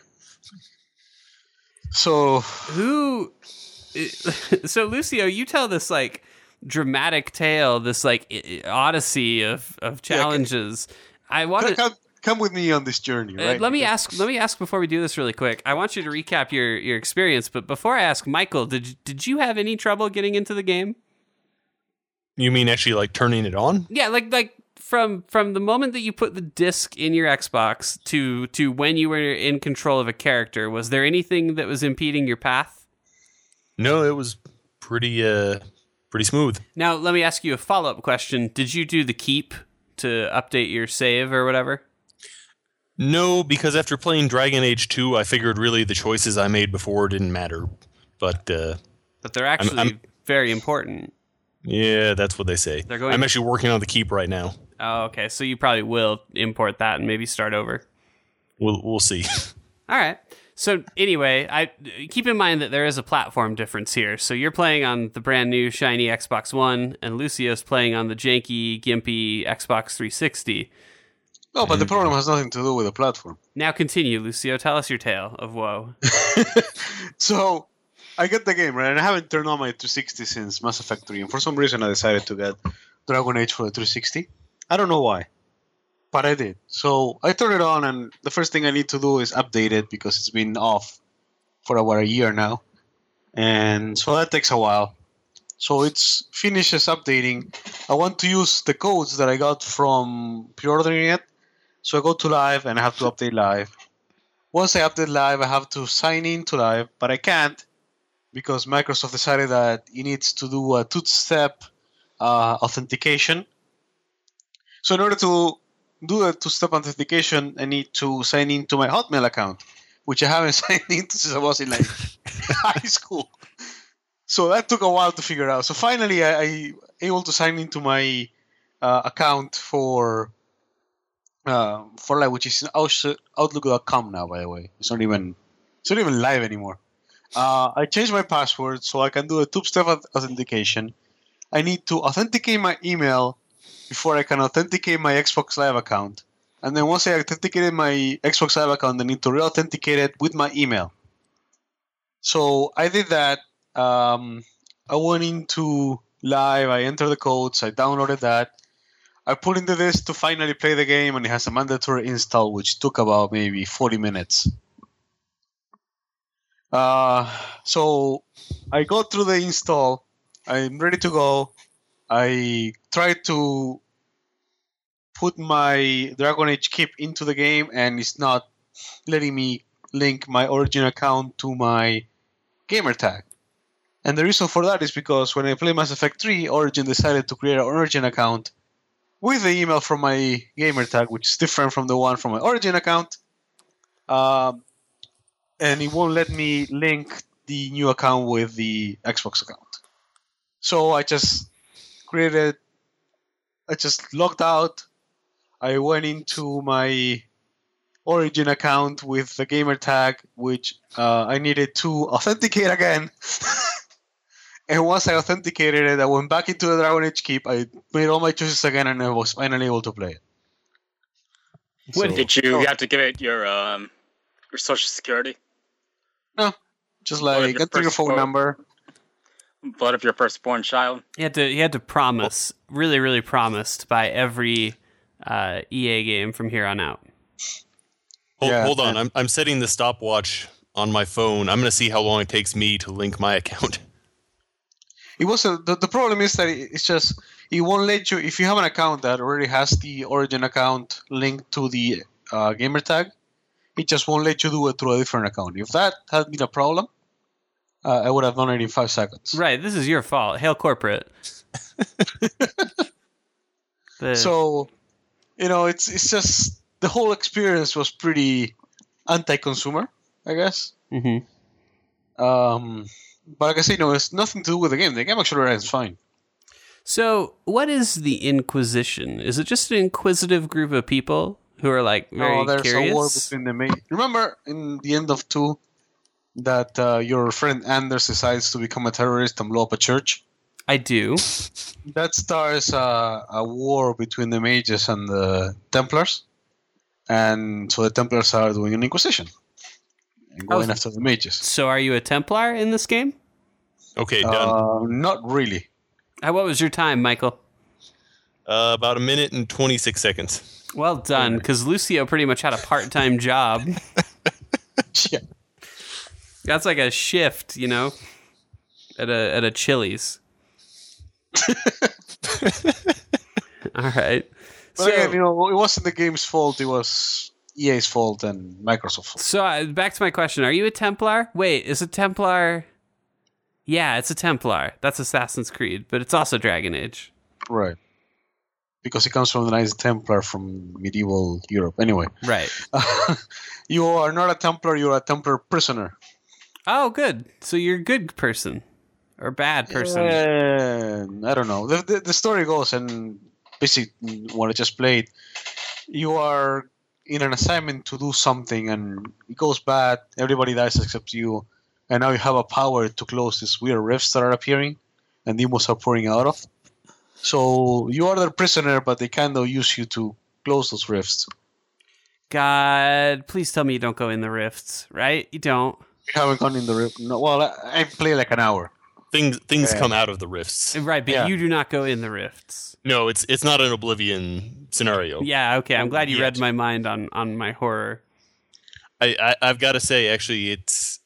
So Lucio, you tell this like dramatic tale, this like odyssey of challenges. I want to come with me on this journey. Right? Let me ask before we do this really quick. I want you to recap your experience, but before I ask, Michael, did you have any trouble getting into the game? You mean actually like turning it on? Yeah, like from the moment that you put the disc in your Xbox to when you were in control of a character, was there anything that was impeding your path? No, it was pretty smooth. Now, let me ask you a follow-up question. Did you do the keep to update your save or whatever? No, because after playing Dragon Age 2, I figured really the choices I made before didn't matter. But they're actually very important. Yeah, that's what they say. I'm actually working on the keep right now. Oh, okay. So you probably will import that and maybe start over. We'll see. All right. So anyway, I keep in mind that there is a platform difference here. So you're playing on the brand new shiny Xbox One, and Lucio's playing on the janky, gimpy Xbox 360. No, but the problem has nothing to do with the platform. Now continue, Lucio. Tell us your tale of woe. So, I got the game, right? And I haven't turned on my 360 since Mass Effect 3. And for some reason, I decided to get Dragon Age for the 360. I don't know why, but I did. So, I turned it on, and the first thing I need to do is update it because it's been off for about a year now. And so that takes a while. So it finishes updating. I want to use the codes that I got from pre-ordering it. So I go to live and I have to update live. Once I update live, I have to sign in to live, but I can't because Microsoft decided that it needs to do a two-step authentication. So in order to do a two-step authentication, I need to sign in to my Hotmail account, which I haven't signed into since I was in like high school. So that took a while to figure out. So finally, I able to sign into my account for like, which is Outlook.com now, by the way. It's not even live anymore. I changed my password so I can do a two-step authentication. I need to authenticate my email before I can authenticate my Xbox Live account. And then once I authenticated my Xbox Live account, I need to re-authenticate it with my email. So I did that. I went into live. I entered the codes. I downloaded that. I put into this to finally play the game, and it has a mandatory install, which took about maybe 40 minutes. So I go through the install. I'm ready to go. I try to put my Dragon Age keep into the game, and it's not letting me link my Origin account to my gamer tag. And the reason for that is because when I play Mass Effect 3, Origin decided to create an Origin account with the email from my gamer tag, which is different from the one from my Origin account. And it won't let me link the new account with the Xbox account. So I just logged out. I went into my Origin account with the gamer tag, which I needed to authenticate again. And once I authenticated it, I went back into the Dragon Age Keep. I made all my choices again, and I was finally able to play it. Did you have to give it your social security? No, just like enter your phone number. Blood of your firstborn child. He had to promise, really, really promise to buy every EA game from here on out. Hold on, I'm setting the stopwatch on my phone. I'm going to see how long it takes me to link my account. It was the problem is that it won't let you, if you have an account that already has the Origin account linked to the gamer tag, it just won't let you do it through a different account. If that had been a problem, I would have done it in 5 seconds. Right, this is your fault. Hail corporate. So, it's just the whole experience was pretty anti-consumer, I guess. Mm-hmm. But like I say, no, it's nothing to do with the game. The game actually runs fine. So what is the Inquisition? Is it just an inquisitive group of people who are like very curious? No, there's a war between the main... Remember in the end of 2 that your friend Anders decides to become a terrorist and blow up a church? I do. That starts a war between the mages and the Templars. And so the Templars are doing an Inquisition. And going after the mages. So are you a Templar in this game? Okay, done. Not really. What was your time, Michael? About a minute and 26 seconds. Well done, because Lucio pretty much had a part-time job. Yeah. That's like a shift, at a Chili's. All right. But so, again, you know, it wasn't the game's fault. It was EA's fault and Microsoft's fault. So back to my question. Are you a Templar? Wait, is a Templar... Yeah, it's a Templar. That's Assassin's Creed, but it's also Dragon Age. Right. Because it comes from the Knights Templar from medieval Europe. Anyway. Right. You are not a Templar. You're a Templar prisoner. Oh, good. So you're a good person. Or bad person. I don't know. The story goes, and basically what I just played, you are in an assignment to do something, and it goes bad. Everybody dies except you. And now you have a power to close these weird rifts that are appearing, and demons are pouring out of. So you are their prisoner, but they kind of use you to close those rifts. God, please tell me you don't go in the rifts, right? You don't. You haven't gone in the rift. No, well, I play like an hour. Things come out of the rifts. Right, but you do not go in the rifts. No, it's not an Oblivion scenario. Yeah, okay. I'm glad you read my mind on my horror. I've got to say, actually, it's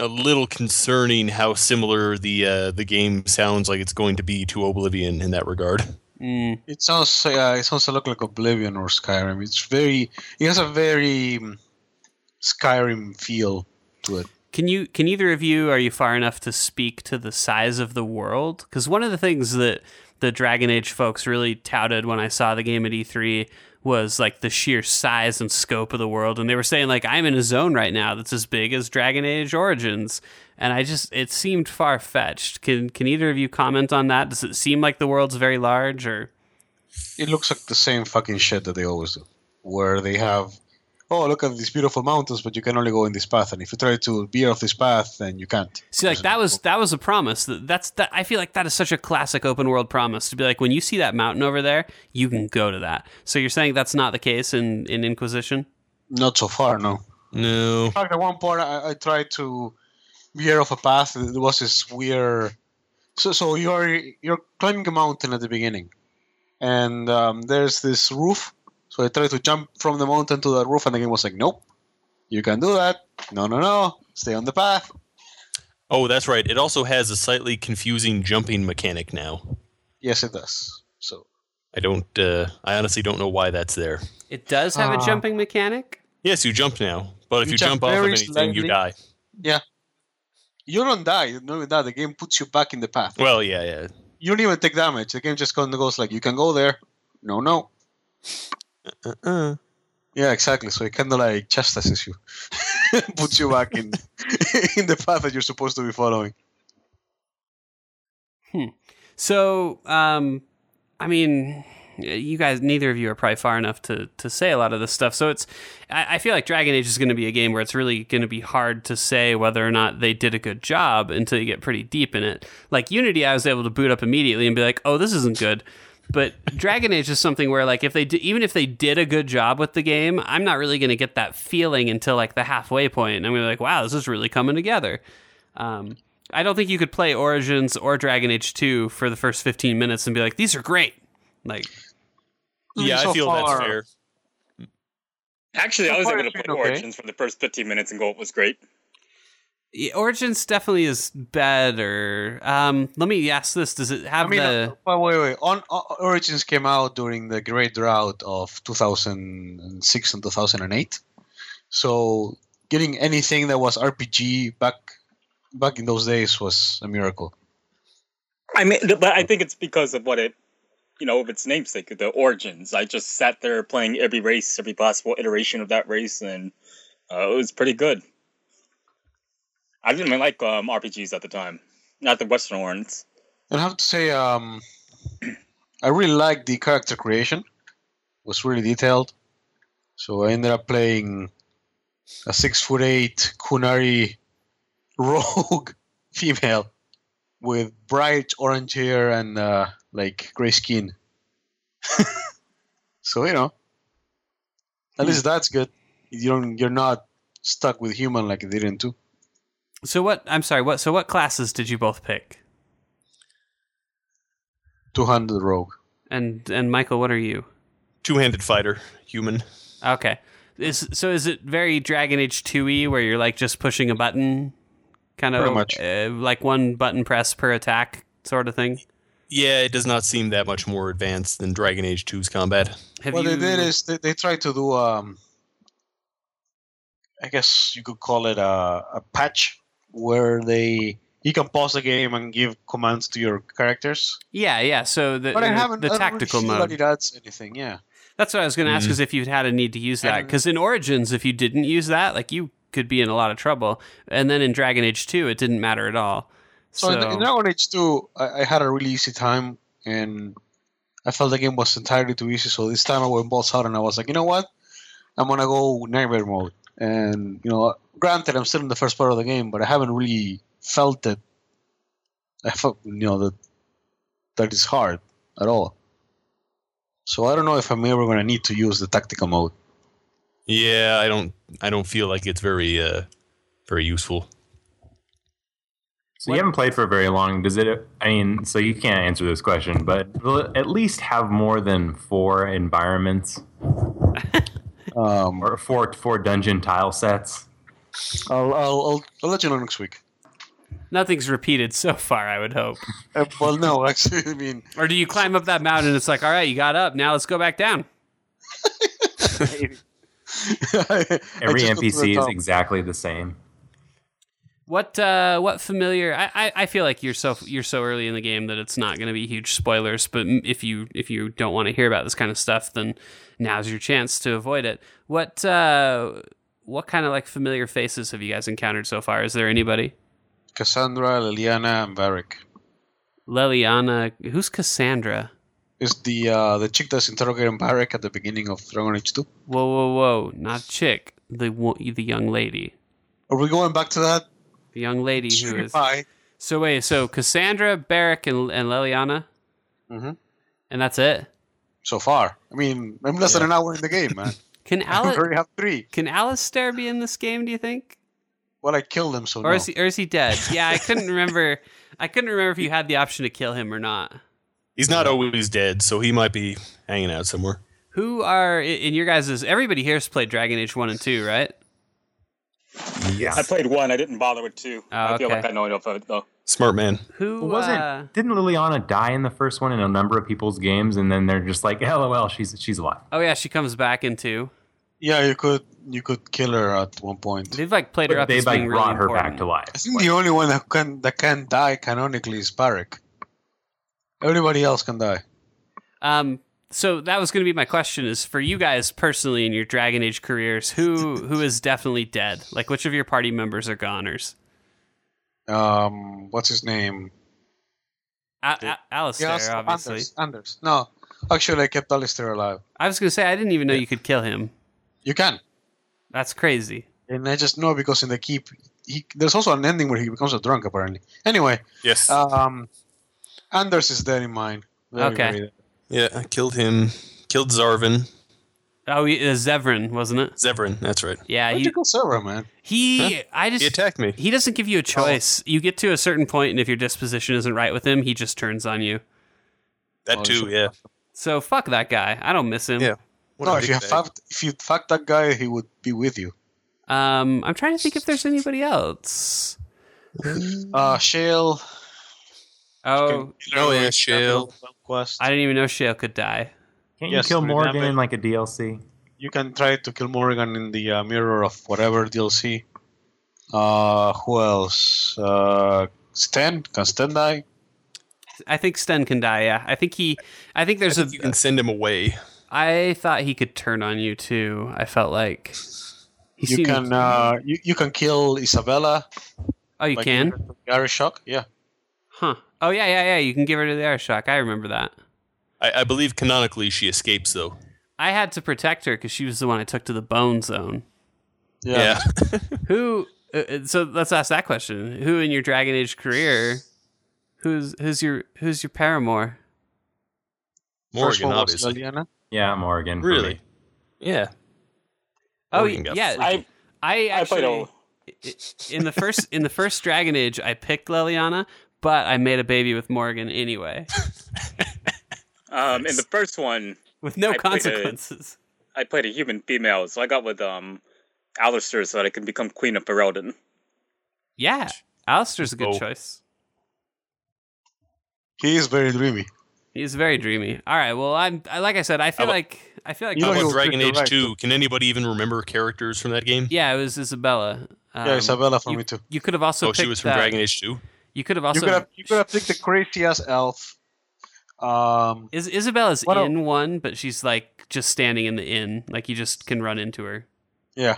a little concerning how similar the game sounds like it's going to be to Oblivion in that regard. Mm. It sounds a lot like Oblivion or Skyrim. It has a very Skyrim feel to it. Can either of you, are you far enough to speak to the size of the world? Because one of the things that the Dragon Age folks really touted when I saw the game at E3 was like the sheer size and scope of the world. And they were saying like, I'm in a zone right now that's as big as Dragon Age Origins. And it seemed far-fetched. Can either of you comment on that? Does it seem like the world's very large? Or it looks like the same fucking shit that they always do, where they have... oh, look at these beautiful mountains, but you can only go in this path. And if you try to veer off this path, then you can't. See, like that was a promise. I feel like that is such a classic open world promise to be like, when you see that mountain over there, you can go to that. So you're saying that's not the case in Inquisition? Not so far, no. In fact, at one point, I tried to veer off a path. There was this weird... So you're climbing a mountain at the beginning. And there's this roof. So I tried to jump from the mountain to that roof, and the game was like, nope, you can't do that. No, stay on the path. Oh, that's right. It also has a slightly confusing jumping mechanic now. Yes, it does. So I honestly don't know why that's there. It does have a jumping mechanic? Yes, you jump now. But if you jump off of anything, slightly. You die. Yeah. You don't die. No, the game puts you back in the path. Well, yeah. You don't even take damage. The game just goes like, you can go there. No. Yeah, exactly. So it kind of like chastises you, puts you back in in the path that you're supposed to be following. So, I mean, you guys, neither of you are probably far enough to say a lot of this stuff. So I feel like Dragon Age is going to be a game where it's really going to be hard to say whether or not they did a good job until you get pretty deep in it. Like Unity, I was able to boot up immediately and be like, oh, this isn't good. But Dragon Age is something where, like, even if they did a good job with the game, I'm not really going to get that feeling until like the halfway point. And I'm going to be like, wow, this is really coming together. I don't think you could play Origins or Dragon Age 2 for the first 15 minutes and be like, these are great. Like, yeah, I feel that's fair. Actually, I was able to play Origins for the first 15 minutes and go, it was great. Origins definitely is better. Let me ask this. Does it have Wait. Origins came out during the great drought of 2006 and 2008. So getting anything that was RPG back in those days was a miracle. I mean, but I think it's because of of its namesake, the Origins. I just sat there playing every race, every possible iteration of that race, and it was pretty good. I didn't really like RPGs at the time, not the Western ones. I have to say, I really liked the character creation. It was really detailed. So I ended up playing a 6'8" Kunari rogue female with bright orange hair and gray skin. So at least that's good. You're not stuck with human like they didn't do. So what? I'm sorry. What? So what classes did you both pick? 200 rogue. And Michael, what are you? 2-handed fighter, human. Okay. Is it very Dragon Age 2-y where you're like just pushing a button, kind of like one button press per attack sort of thing? Yeah, it does not seem that much more advanced than Dragon Age 2's combat. What they did is they tried to do, I guess you could call it a patch where you can pause the game and give commands to your characters. Yeah. So the tactical mode. But that's anything, yeah. That's what I was going to ask, is if you had a need to use that. Because in Origins, if you didn't use that, like, you could be in a lot of trouble. And then in Dragon Age 2, it didn't matter at all. So in Dragon Age 2, I had a really easy time, and I felt the game was entirely too easy. So this time I went balls out, and I was like, you know what? I'm going to go nightmare mode. And, you know, granted, I'm still in the first part of the game, but I haven't really felt it. I felt, you know, that it's hard at all. So I don't know if I'm ever going to need to use the tactical mode. Yeah, I don't feel like it's very, very useful. So you haven't played for very long. Does it? I mean, so you can't answer this question, but will it at least have more than 4 environments, or 4 dungeon tile sets? I'll let you know next week. Nothing's repeated so far, I would hope. Well, no, actually, I mean. Or do you climb up that mountain? And it's like, all right, you got up. Now let's go back down. Every NPC is exactly the same. What familiar? I feel like you're so early in the game that it's not going to be huge spoilers. But if you don't want to hear about this kind of stuff, then now's your chance to avoid it. What kind of like familiar faces have you guys encountered so far? Is there anybody? Cassandra, Leliana, and Varric. Leliana, who's Cassandra? Is the chick that's interrogating Varric at the beginning of Dragon Age 2? Whoa! Not chick. The young lady. Are we going back to that? The young lady who is... So wait, so Cassandra, Varric, and Leliana? Mm-hmm. And that's it? So far. I mean, I'm less than an hour in the game, man. I already have 3. Can Alistair be in this game, do you think? Well, I killed him, so no. Or is he dead? Yeah, I couldn't remember. I couldn't remember if you had the option to kill him or not. He's not always dead, so he might be hanging out somewhere. Who are, in your guys'... Everybody here's played Dragon Age 1 and 2, right? Yes. I played 1. I didn't bother with 2. I feel like I know enough of it, though. Smart man. Who didn't Leliana die in the first one in a number of people's games, and then they're just like, LOL, she's alive. Oh yeah, she comes back in 2. Yeah, you could kill her at one point. They've like played her up. They like brought her back to life. I think the only one that can die canonically is Varric. Everybody else can die. So that was going to be my question: is for you guys personally in your Dragon Age careers, who is definitely dead? Like, which of your party members are goners? What's his name? Alistair, obviously. Anders. No, actually, I kept Alistair alive. I was going to say I didn't even know you could kill him. You can. That's crazy. And I just know because in the keep, there's also an ending where he becomes a drunk, apparently. Anyway. Yes. Anders is dead in mine. Very, very dead. Yeah, I killed him. Killed Zarvin. Oh, Zevran, wasn't it? Zevran, that's right. Yeah, why'd you kill Zevran, man? He attacked me. He doesn't give you a choice. You get to a certain point, and if your disposition isn't right with him, he just turns on you. That too, yeah. So fuck that guy. I don't miss him. Yeah. If you fucked that guy, he would be with you. I'm trying to think if there's anybody else. Shale. Oh, yeah, Shale. I didn't even know Shale could die. Can't you kill Morrigan in like a DLC? You can try to kill Morrigan in the mirror of whatever DLC. Who else? Sten? Can Sten die? I think Sten can die, yeah. I think you can send him away. I thought he could turn on you too. I felt like you can kill Isabella. Oh, you can? Irish Shock, yeah. Huh. Oh yeah. You can give her to the Irish Shock. I remember that. I believe canonically she escapes though. I had to protect her because she was the one I took to the bone zone. Yeah. Who? So let's ask that question. Who in your Dragon Age career? Who's your paramour? Morrigan, obviously. Yeah, Morrigan. Really? Yeah. Oh, yeah. I actually in the first Dragon Age, I picked Leliana, but I made a baby with Morrigan anyway. In the first one, with no consequences, I played a human female, so I got with Alistair so that I can become Queen of Ferelden. Yeah, Alistair's a good choice. He is very dreamy. He's very dreamy. All right. Well, I feel like you know, Dragon Age 2. Can anybody even remember characters from that game? Yeah, it was Isabella. Yeah, Isabella for me too. You could have also. Oh, she was from Dragon Age 2. You could have also. You could have picked the crazy ass elf. Isabella's in one, but she's like just standing in the inn. Like you just can run into her. Yeah.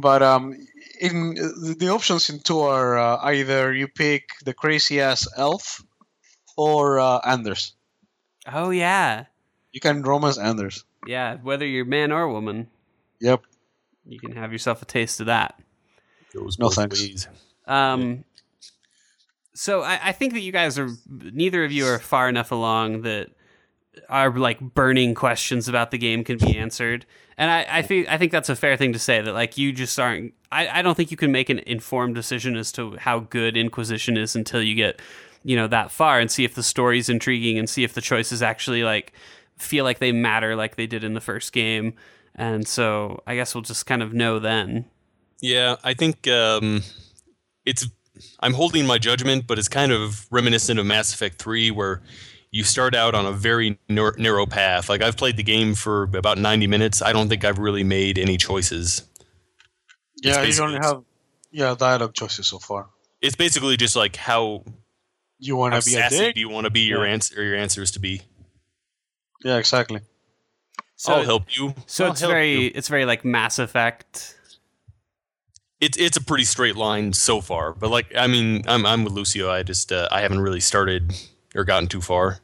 But in the options in two are either you pick the crazy ass elf or Anders. Oh yeah. You can romance Anders. Yeah, whether you're man or woman. Yep. You can have yourself a taste of that. No thanks. So I think that you guys are, neither of you are far enough along that our like burning questions about the game can be answered. And I think that's a fair thing to say that like you just aren't, I don't think you can make an informed decision as to how good Inquisition is until you get, you know, that far and see if the story's intriguing and see if the choices actually like feel like they matter like they did in the first game. And so I guess we'll just kind of know then. Yeah, I think I'm holding my judgment, but it's kind of reminiscent of Mass Effect 3 where you start out on a very narrow path. Like I've played the game for about 90 minutes. I don't think I've really made any choices. Yeah, you don't have dialogue choices so far. It's basically just like how you want to be sassy a dick? Do you want to be your answer or your answers to be? Yeah, exactly. So I'll help you. So it's very like Mass Effect. It's a pretty straight line so far, but like I mean, I'm with Lucio. I just I haven't really started or gotten too far.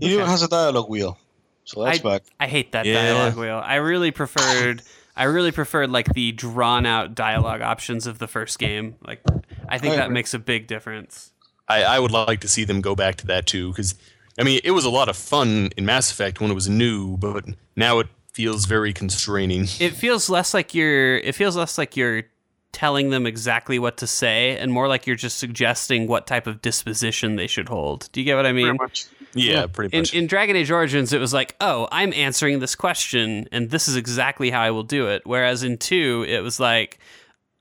It even has a dialogue wheel, so that's back. I hate that dialogue wheel. I really preferred like the drawn out dialogue options of the first game. Like I think that makes a big difference. I would like to see them go back to that too, because I mean it was a lot of fun in Mass Effect when it was new, but now it feels very constraining. It feels less like you're telling them exactly what to say and more like you're just suggesting what type of disposition they should hold. Do you get what I mean? Pretty much. Yeah, pretty much. In Dragon Age Origins, it was like, oh, I'm answering this question and this is exactly how I will do it. Whereas in 2, it was like,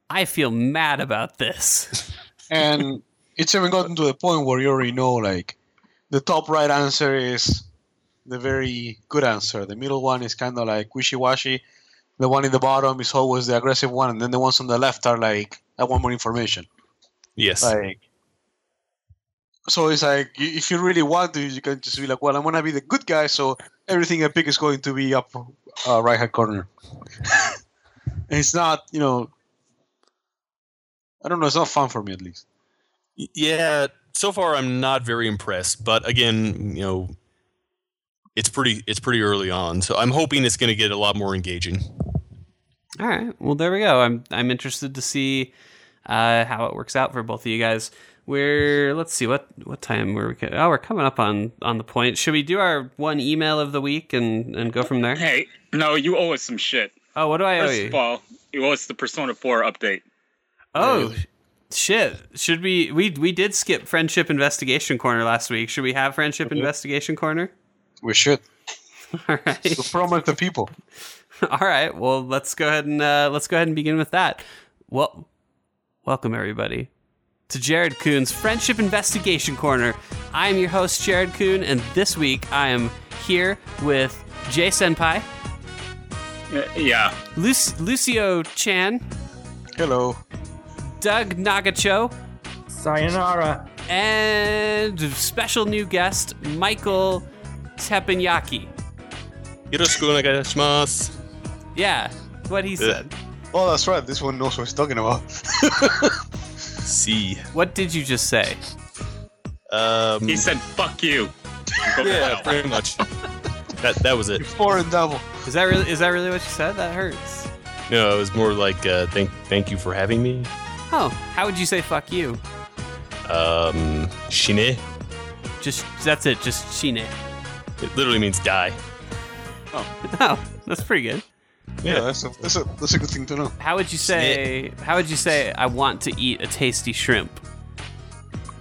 I feel mad about this. And it's even gotten to the point where you already know, like, the top right answer is the very good answer. The middle one is kind of like wishy-washy. The one in the bottom is always the aggressive one. And then the ones on the left are like, I want more information. Yes. Like, so it's like, if you really want to, you can just be like, well, I'm going to be the good guy. So everything I pick is going to be up right-hand corner. And it's not, you know, I don't know. It's not fun for me, at least. Yeah. So far, I'm not very impressed. But again, you know, It's pretty early on, so I'm hoping it's going to get a lot more engaging. All right, well there we go. I'm interested to see how it works out for both of you guys. Let's see what time were we? We're coming up on the point. Should we do our one email of the week and go from there? Hey, no, you owe us some shit. Oh, what do I owe you? First of all, you owe us the Persona 4 update. Oh. Shit! Should we did skip Friendship Investigation Corner last week? Should we have Friendship Investigation Corner? We should. All right. So promote the people. All right. Well, let's go ahead and begin with that. Well, welcome everybody to Jared Kuhn's Friendship Investigation Corner. I am your host, Jared Kuhn, and this week I am here with Jay Senpai. Yeah. Lucio Chan. Hello. Doug Nagacho. Sayonara. And special new guest, Michael Teppanyaki. Yoroshiku onegaishimasu. Yeah, what he said. Oh, that's right. This one knows what he's talking about. See. What did you just say? He said, fuck you. Yeah, pretty much. That was it. You're foreign devil. Is that really what you said? That hurts. No, it was more like, thank you for having me. Oh, how would you say fuck you? Shine. That's it, just shine. It literally means die. Oh, that's pretty good. Yeah, that's a good thing to know. How would you say I want to eat a tasty shrimp?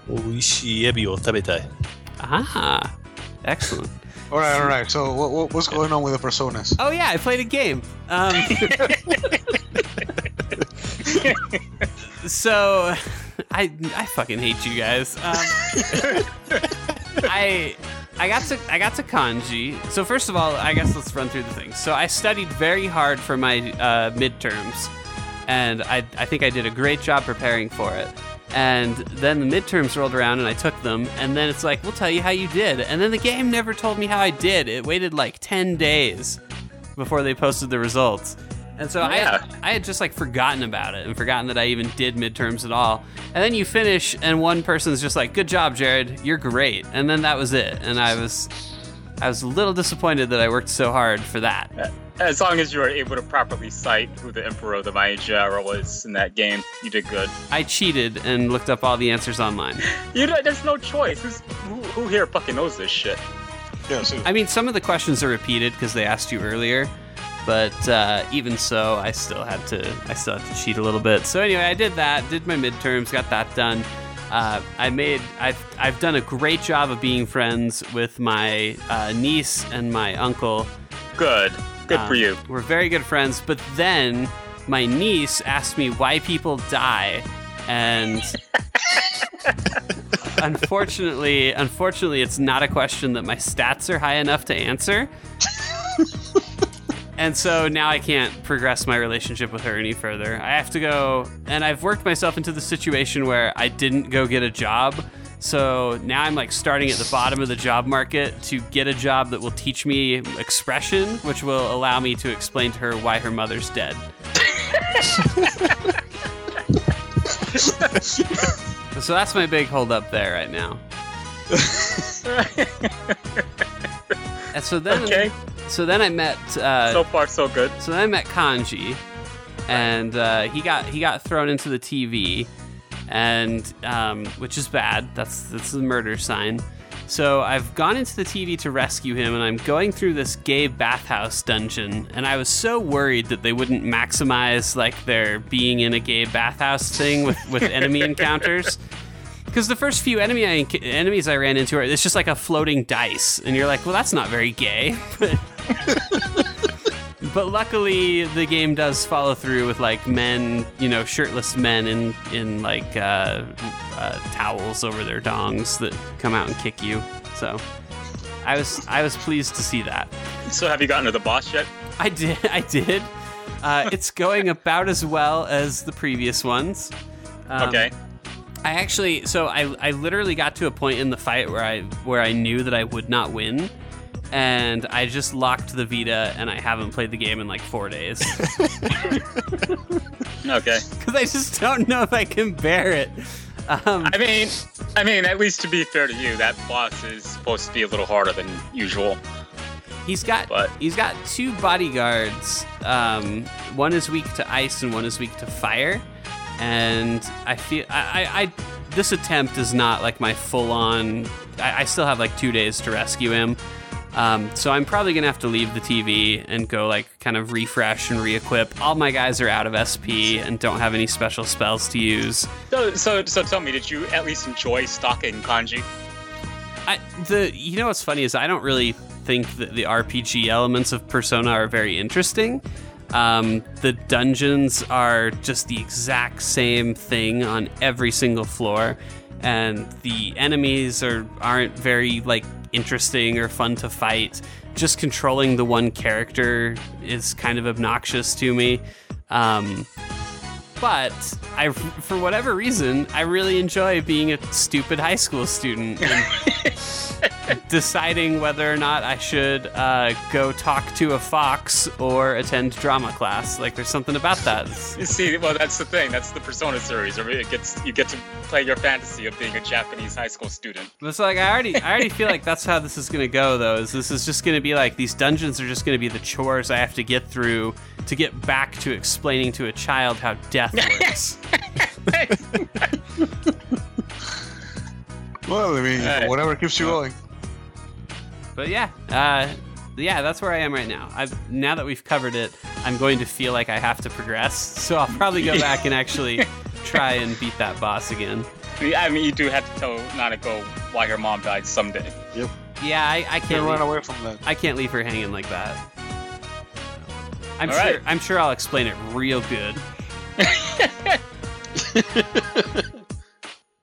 Oishii ebi wo tabetai. Ah, excellent. All right. So what's going on with the personas? Oh yeah, I played a game. So I fucking hate you guys. I got to Kanji. So first of all, I guess let's run through the things. So I studied very hard for my midterms, and I think I did a great job preparing for it. And then the midterms rolled around and I took them, and then it's like, we'll tell you how you did. And then the game never told me how I did. It waited like 10 days before they posted the results. And so I had just like forgotten about it and forgotten that I even did midterms at all. And then you finish and one person's just like, good job, Jared, you're great. And then that was it. And I was a little disappointed that I worked so hard for that. As long as you were able to properly cite who the Emperor of the Maya Jara was in that game, you did good. I cheated and looked up all the answers online. You know, there's no choice. Who here fucking knows this shit? Yeah, so. I mean, some of the questions are repeated because they asked you earlier, but even so, I still had to cheat a little bit. So anyway, I did that. Did my midterms. Got that done. I've done a great job of being friends with my niece and my uncle. Good for you. We're very good friends. But then my niece asked me why people die, and unfortunately, it's not a question that my stats are high enough to answer. And so now I can't progress my relationship with her any further. I have to go, and I've worked myself into the situation where I didn't go get a job. So now I'm like starting at the bottom of the job market to get a job that will teach me expression, which will allow me to explain to her why her mother's dead. So that's my big hold up there right now. And so then... Okay. So then I met... so far, so good. So then I met Kanji, and he got thrown into the TV, and which is bad. That's the murder sign. So I've gone into the TV to rescue him, and I'm going through this gay bathhouse dungeon, and I was so worried that they wouldn't maximize like their being in a gay bathhouse thing with enemy encounters. Because the first few enemies I ran into, it's just like a floating dice. And you're like, well, that's not very gay. But luckily, the game does follow through with, like, men, you know, shirtless men in like, towels over their dongs that come out and kick you. So I was pleased to see that. So have you gotten to the boss yet? I did. It's going about as well as the previous ones. Okay. I literally got to a point in the fight where I knew that I would not win, and I just locked the Vita, and I haven't played the game in like 4 days. Okay. Because I just don't know if I can bear it. I mean, at least to be fair to you, that boss is supposed to be a little harder than usual. He's got two bodyguards. One is weak to ice, and one is weak to fire. And I feel this attempt is not like my full-on. I still have like 2 days to rescue him, so I'm probably gonna have to leave the TV and go like kind of refresh and re-equip. All my guys are out of SP and don't have any special spells to use. So tell me, did you at least enjoy stalking Kanji? You know what's funny is I don't really think that the RPG elements of Persona are very interesting. The dungeons are just the exact same thing on every single floor, and the enemies aren't very like interesting or fun to fight. Just controlling the one character is kind of obnoxious to me. But I, for whatever reason, I really enjoy being a stupid high school student and deciding whether or not I should go talk to a fox or attend drama class. Like, there's something about that. You see, well, that's the thing. That's the Persona series. You get to play your fantasy of being a Japanese high school student. It's like I already feel like that's how this is going to go, though. Is this is just going to be like these dungeons are just going to be the chores I have to get through to get back to explaining to a child how death works. Well, I mean, whatever keeps you going. But yeah, that's where I am right now. Now that we've covered it, I'm going to feel like I have to progress, so I'll probably go back and actually try and beat that boss again. I mean, you do have to tell Nanako why her mom died someday. Yep. Yeah, I can't run away from that. I can't leave her hanging like that. I'm sure I'll explain it real good.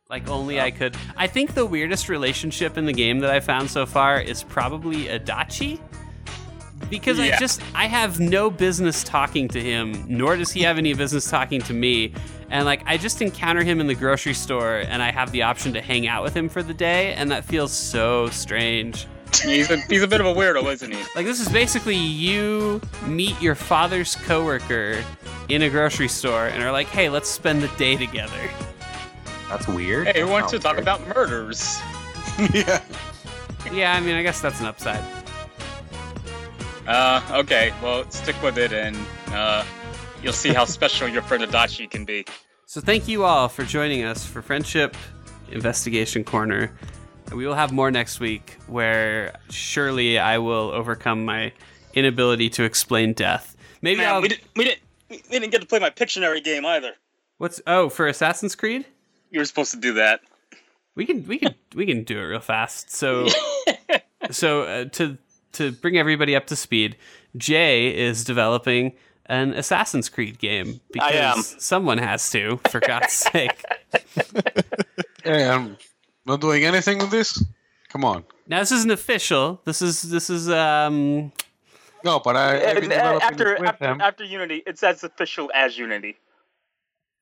Like, only I could. I think the weirdest relationship in the game that I found so far is probably Adachi. Because yeah. I have no business talking to him, nor does he have any business talking to me. And, like, I just encounter him in the grocery store, and I have the option to hang out with him for the day, and that feels so strange. He's a bit of a weirdo, isn't he? Like, this is basically you meet your father's coworker in a grocery store and are like, hey, let's spend the day together. That's weird. Hey, who wants to talk about murders? Yeah. Yeah, I mean, I guess that's an upside. Okay, well, stick with it, and you'll see how special your friend Adachi can be. So thank you all for joining us for Friendship Investigation Corner. We will have more next week, where surely I will overcome my inability to explain death. Maybe we didn't get to play my Pictionary game either. For Assassin's Creed? You were supposed to do that. We can do it real fast. So to bring everybody up to speed, Jay is developing an Assassin's Creed game because someone has to, for God's sake. Hey, I'm not doing anything with this. Come on. Now this isn't official. This is no, but I've been after Unity, it's as official as Unity.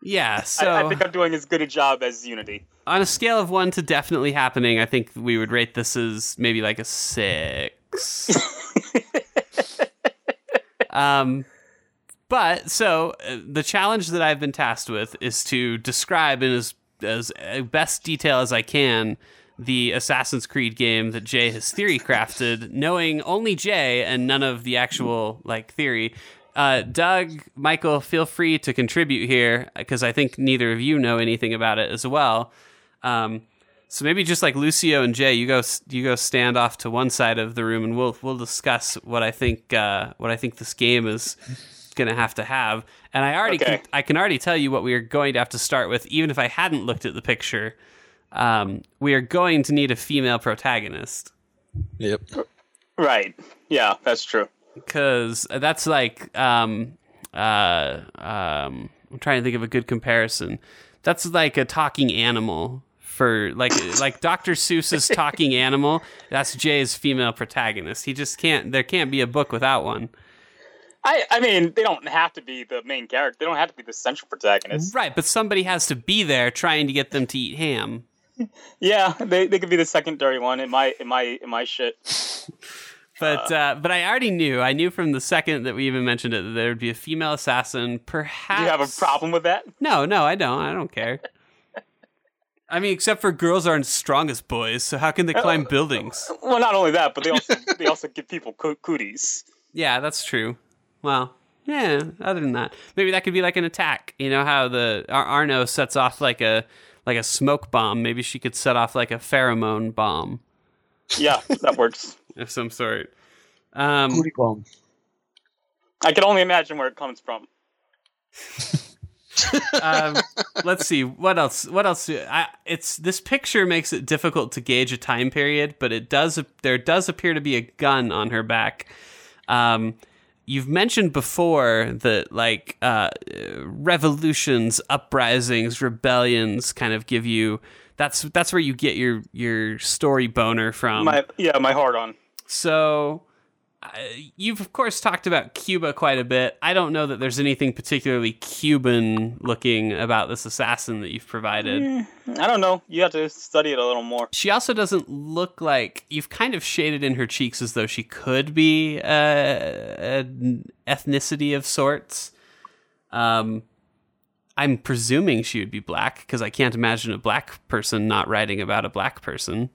Yeah, so I think I'm doing as good a job as Unity. On a scale of 1 to definitely happening, I think we would rate this as maybe like a 6. But so the challenge that I've been tasked with is to describe in as best detail as I can the Assassin's Creed game that Jay has theory crafted, knowing only Jay and none of the actual like theory. Doug, Michael, feel free to contribute here, because I think neither of you know anything about it as well. So maybe just like Lucio and Jay, you go stand off to one side of the room, and we'll discuss what I think this game is going to have. And I can already tell you what we are going to have to start with, even if I hadn't looked at the picture. We are going to need a female protagonist. Yep. Right. Yeah, that's true. Because that's like, I'm trying to think of a good comparison. That's like a talking animal for like Dr. Seuss's talking animal. That's Jay's female protagonist. He just can't. There can't be a book without one. I mean, they don't have to be the main character. They don't have to be the central protagonist. Right, but somebody has to be there trying to get them to eat ham. Yeah, they could be the secondary one in my shit. But I already knew. I knew from the second that we even mentioned it that there would be a female assassin, perhaps. Do you have a problem with that? No, I don't. I don't care. I mean, except for girls aren't strong as boys, so how can they climb buildings? Well, not only that, but they also give people cooties. Yeah, that's true. Well, yeah, other than that. Maybe that could be like an attack. You know how the Arno sets off like a smoke bomb. Maybe she could set off like a pheromone bomb. Yeah, that works. Of some sort. I can only imagine where it comes from. Let's see what else. This picture makes it difficult to gauge a time period, but it does. There does appear to be a gun on her back. You've mentioned before that like revolutions, uprisings, rebellions kind of give you. That's where you get your story boner from. My heart on. So you've, of course, talked about Cuba quite a bit. I don't know that there's anything particularly Cuban-looking about this assassin that you've provided. I don't know. You have to study it a little more. She also doesn't look like... You've kind of shaded in her cheeks as though she could be an ethnicity of sorts. I'm presuming she would be black, because I can't imagine a black person not writing about a black person.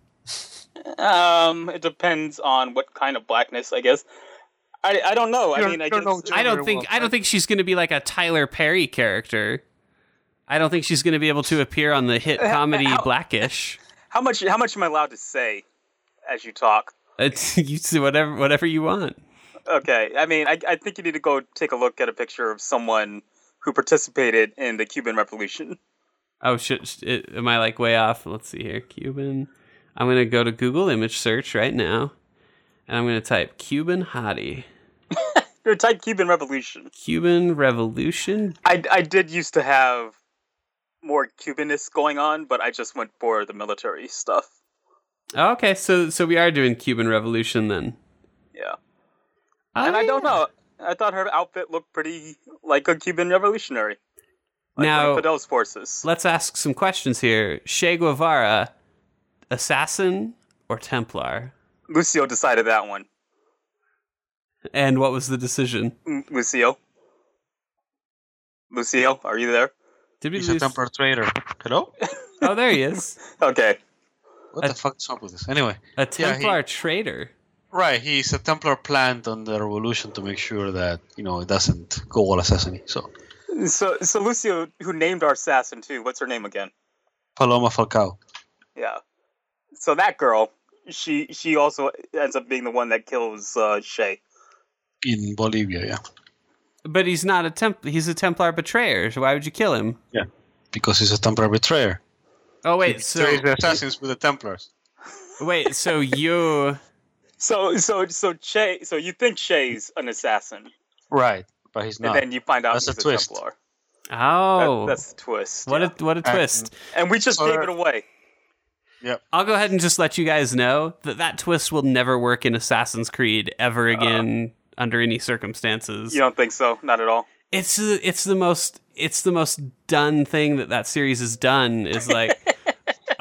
It depends on what kind of blackness, I guess. I don't know. I don't think she's going to be like a Tyler Perry character. I don't think she's going to be able to appear on the hit comedy Blackish. How much am I allowed to say as you talk? You say whatever you want. Okay. I mean, I think you need to go take a look at a picture of someone who participated in the Cuban Revolution. Oh, am I like way off? Let's see here. Cuban. I'm going to go to Google image search right now, and I'm going to type Cuban hottie. Or type Cuban Revolution. I did used to have more Cubanist going on, but I just went for the military stuff. Oh, okay, so we are doing Cuban Revolution then. Yeah. I don't know. I thought her outfit looked pretty like a Cuban revolutionary. Like now, Fidel's forces. Let's ask some questions here. Che Guevara, assassin or Templar? Lucio decided that one. And what was the decision? Lucio. Lucio, are you there? He's a Templar traitor. Hello? Oh, there he is. Okay. What the fuck is up with this? Anyway. A Templar traitor. Right, he's a Templar plant on the revolution to make sure that, you know, it doesn't go all assassiny. So Lucio, who named our assassin too, what's her name again? Paloma Falcao. Yeah. So that girl, she also ends up being the one that kills Che. In Bolivia, yeah. But he's not a he's a Templar betrayer, so why would you kill him? Yeah, because he's a Templar betrayer. Oh, wait, so... He betrays the assassins with the Templars. Wait, so you... So you think Che's an assassin. Right, but he's not. And then you find out he's a twist. Templar. Oh. That's the twist. What a twist. And we just gave it away. Yep. I'll go ahead and just let you guys know that twist will never work in Assassin's Creed ever again under any circumstances. You don't think so? Not at all. It's the most done thing that series has done is like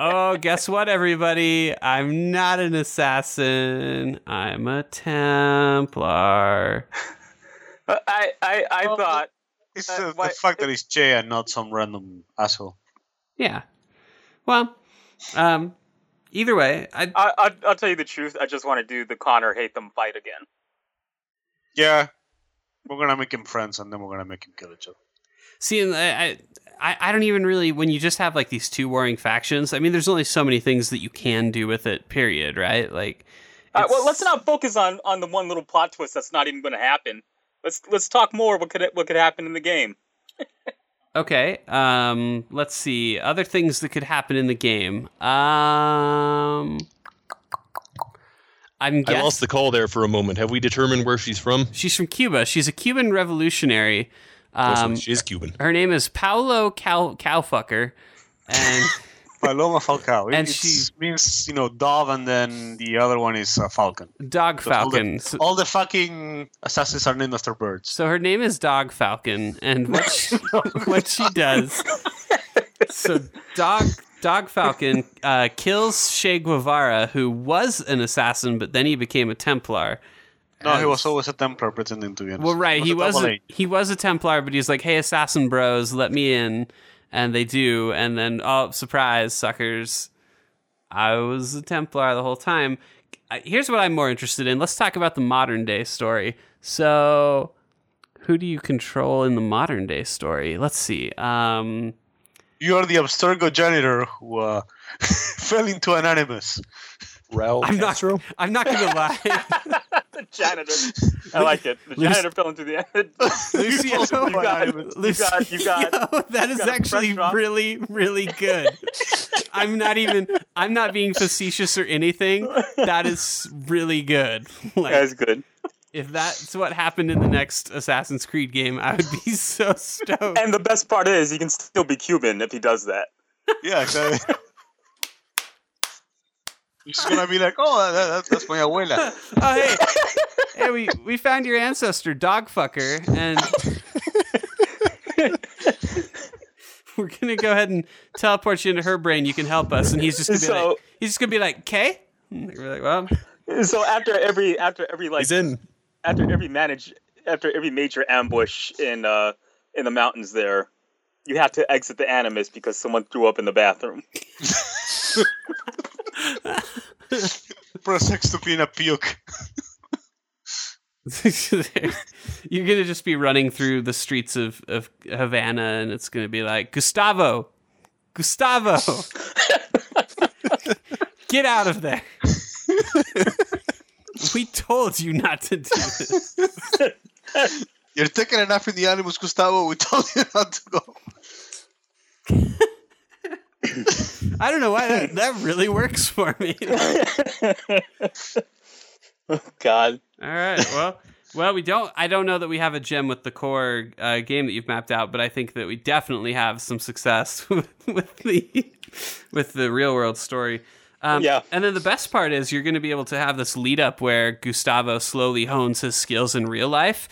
oh, guess what, everybody? I'm not an assassin. I'm a Templar. I thought... It's the fact that he's Jay and not some random asshole. Yeah. Well, either way... I'll tell you the truth. I just want to do the Connor hate them fight again. Yeah. We're going to make him friends, and then we're going to make him kill each other. See, and I don't even really, when you just have like these two warring factions, I mean, there's only so many things that you can do with it, period, right? Like, well, let's not focus on the one little plot twist that's not even going to happen. Let's talk more what could happen in the game. Okay, let's see. Other things that could happen in the game. I lost the call there for a moment. Have we determined where she's from? She's from Cuba. She's a Cuban revolutionary. She is Cuban. Her name is Paulo Cowfucker, and Paloma Falcao. And she means, you know, dove, and then the other one is falcon. Dog falcon. So all the fucking assassins are named after birds. So her name is Dog Falcon, and what she does. So Dog Falcon kills Che Guevara, who was an assassin, but then he became a Templar. No, he was always a Templar pretending to be an assassin. Well, right, he was a Templar, but he's like, hey, assassin bros, let me in. And they do, and then, oh, surprise, suckers. I was a Templar the whole time. Here's what I'm more interested in. Let's talk about the modern day story. So, who do you control in the modern day story? Let's see. You are the Abstergo janitor who fell into an animus. Raul Castro? I'm not going to lie. The janitor. I like it. The janitor fell into the end. Lucio, you got that is actually really, really good. I'm not being facetious or anything. That is really good. Like, that is good. If that's what happened in the next Assassin's Creed game, I would be so stoked. And the best part is, he can still be Cuban if he does that. Yeah, exactly. She's going to be like, oh, that's my abuela. Oh, hey. Hey, we found your ancestor, Dogfucker, and we're going to go ahead and teleport you into her brain. You can help us. And he's just going to be like, "K?" And we're like, well. So after every major ambush in the mountains there, you have to exit the animus because someone threw up in the bathroom. Press X to clean up puke. You're gonna just be running through the streets of Havana, and it's gonna be like, Gustavo, get out of there! We told you not to do this. You're taking enough in the animals, Gustavo. We told you not to go. I don't know why that really works for me. Oh, God. All right. Well, Well, we don't. I don't know that we have a gem with the core game that you've mapped out, but I think that we definitely have some success with the real world story. Yeah. And then the best part is you're going to be able to have this lead up where Gustavo slowly hones his skills in real life,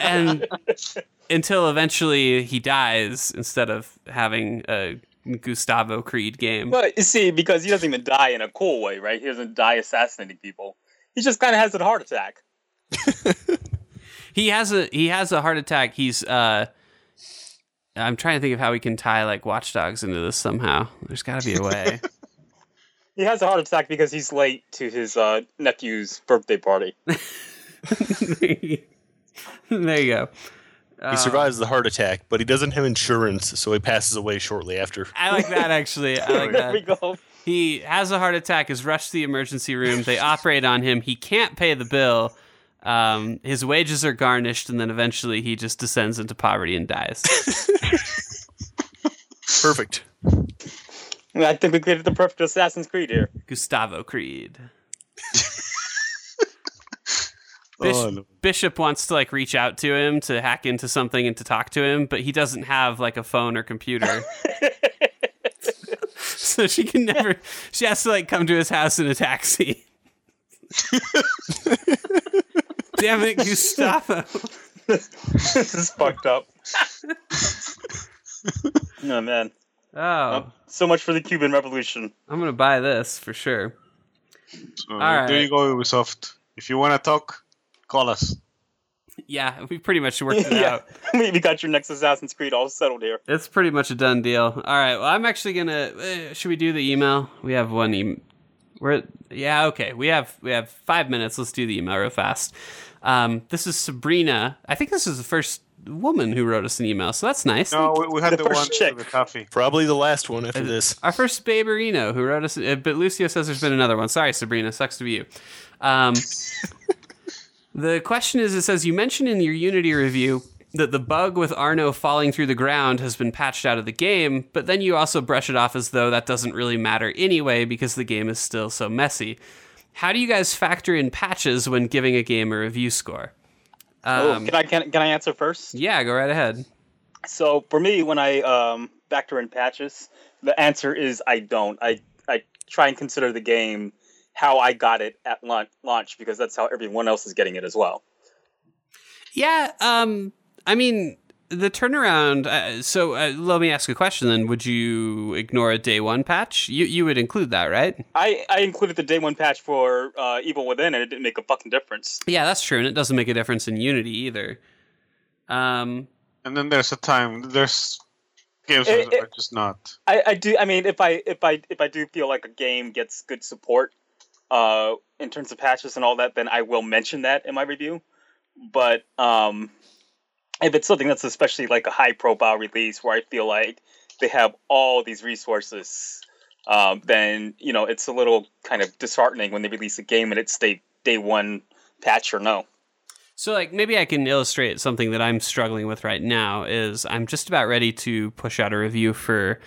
and until eventually he dies instead of having a Gustavo Creed game. Well, you see, because he doesn't even die in a cool way, right? He doesn't die assassinating people. He just kind of has a heart attack. He has a heart attack. He's I'm trying to think of how we can tie like Watch Dogs into this somehow. There's got to be a way. He has a heart attack because he's late to his nephew's birthday party. There you go. He survives the heart attack, but he doesn't have insurance, so he passes away shortly after. I like that, actually. I like that. There we go. He has a heart attack, is rushed to the emergency room. They operate on him. He can't pay the bill. His wages are garnished, and then eventually he just descends into poverty and dies. Perfect. I think we created the perfect Assassin's Creed here. Gustavo Creed. Bishop wants to like reach out to him to hack into something and to talk to him, but he doesn't have like a phone or computer. So she can never. She has to like come to his house in a taxi. Damn it, Gustavo! This is fucked up. Oh man! Oh, so much for the Cuban Revolution. I'm gonna buy this for sure. So, all right, there you go, Ubisoft. If you want to talk, call us. Yeah, we pretty much worked it out. We got your next Assassin's Creed all settled here. It's pretty much a done deal. All right, well, I'm actually going to... should we do the email? We have one email. Yeah, okay. We have 5 minutes. Let's do the email real fast. This is Sabrina. I think this is the first woman who wrote us an email, so that's nice. No, we had the one for the coffee. Probably the last one after this. Our first Baberino who wrote us... but Lucio says there's been another one. Sorry, Sabrina. Sucks to be you. The question is, it says, you mentioned in your Unity review that the bug with Arno falling through the ground has been patched out of the game, but then you also brush it off as though that doesn't really matter anyway because the game is still so messy. How do you guys factor in patches when giving a game a review score? Can I answer first? Yeah, go right ahead. So for me, when I factor in patches, the answer is I don't. I try and consider the game how I got it at launch, because that's how everyone else is getting it as well. Yeah, I mean, the turnaround... So let me ask a question then. Would you ignore a day one patch? You would include that, right? I included the day one patch for Evil Within, and it didn't make a fucking difference. Yeah, that's true, and it doesn't make a difference in Unity either. And then there's a time... There's... Games are just not... I mean, if I do feel like a game gets good support, in terms of patches and all that, then I will mention that in my review. But if it's something that's especially like a high-profile release where I feel like they have all these resources, then you know it's a little kind of disheartening when they release a game and it's day one patch or no. So like maybe I can illustrate something that I'm struggling with right now is I'm just about ready to push out a review for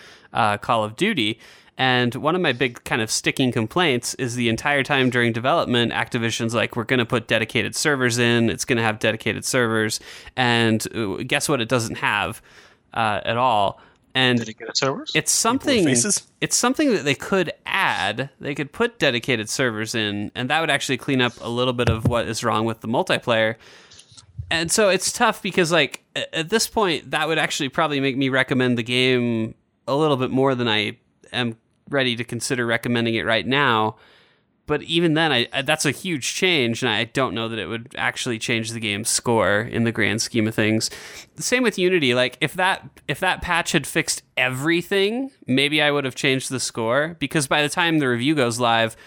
Call of Duty. And one of my big kind of sticking complaints is the entire time during development, Activision's like, we're going to put dedicated servers in. It's going to have dedicated servers. And guess what? It doesn't have at all. And dedicated servers? It's something that they could add. They could put dedicated servers in, and that would actually clean up a little bit of what is wrong with the multiplayer. And so it's tough because, like, at this point, that would actually probably make me recommend the game a little bit more than I am ready to consider recommending it right now, but even then that's a huge change, and I don't know that it would actually change the game's score in the grand scheme of things. The same with Unity. Like if that patch had fixed everything, maybe I would have changed the score, because by the time the review goes live,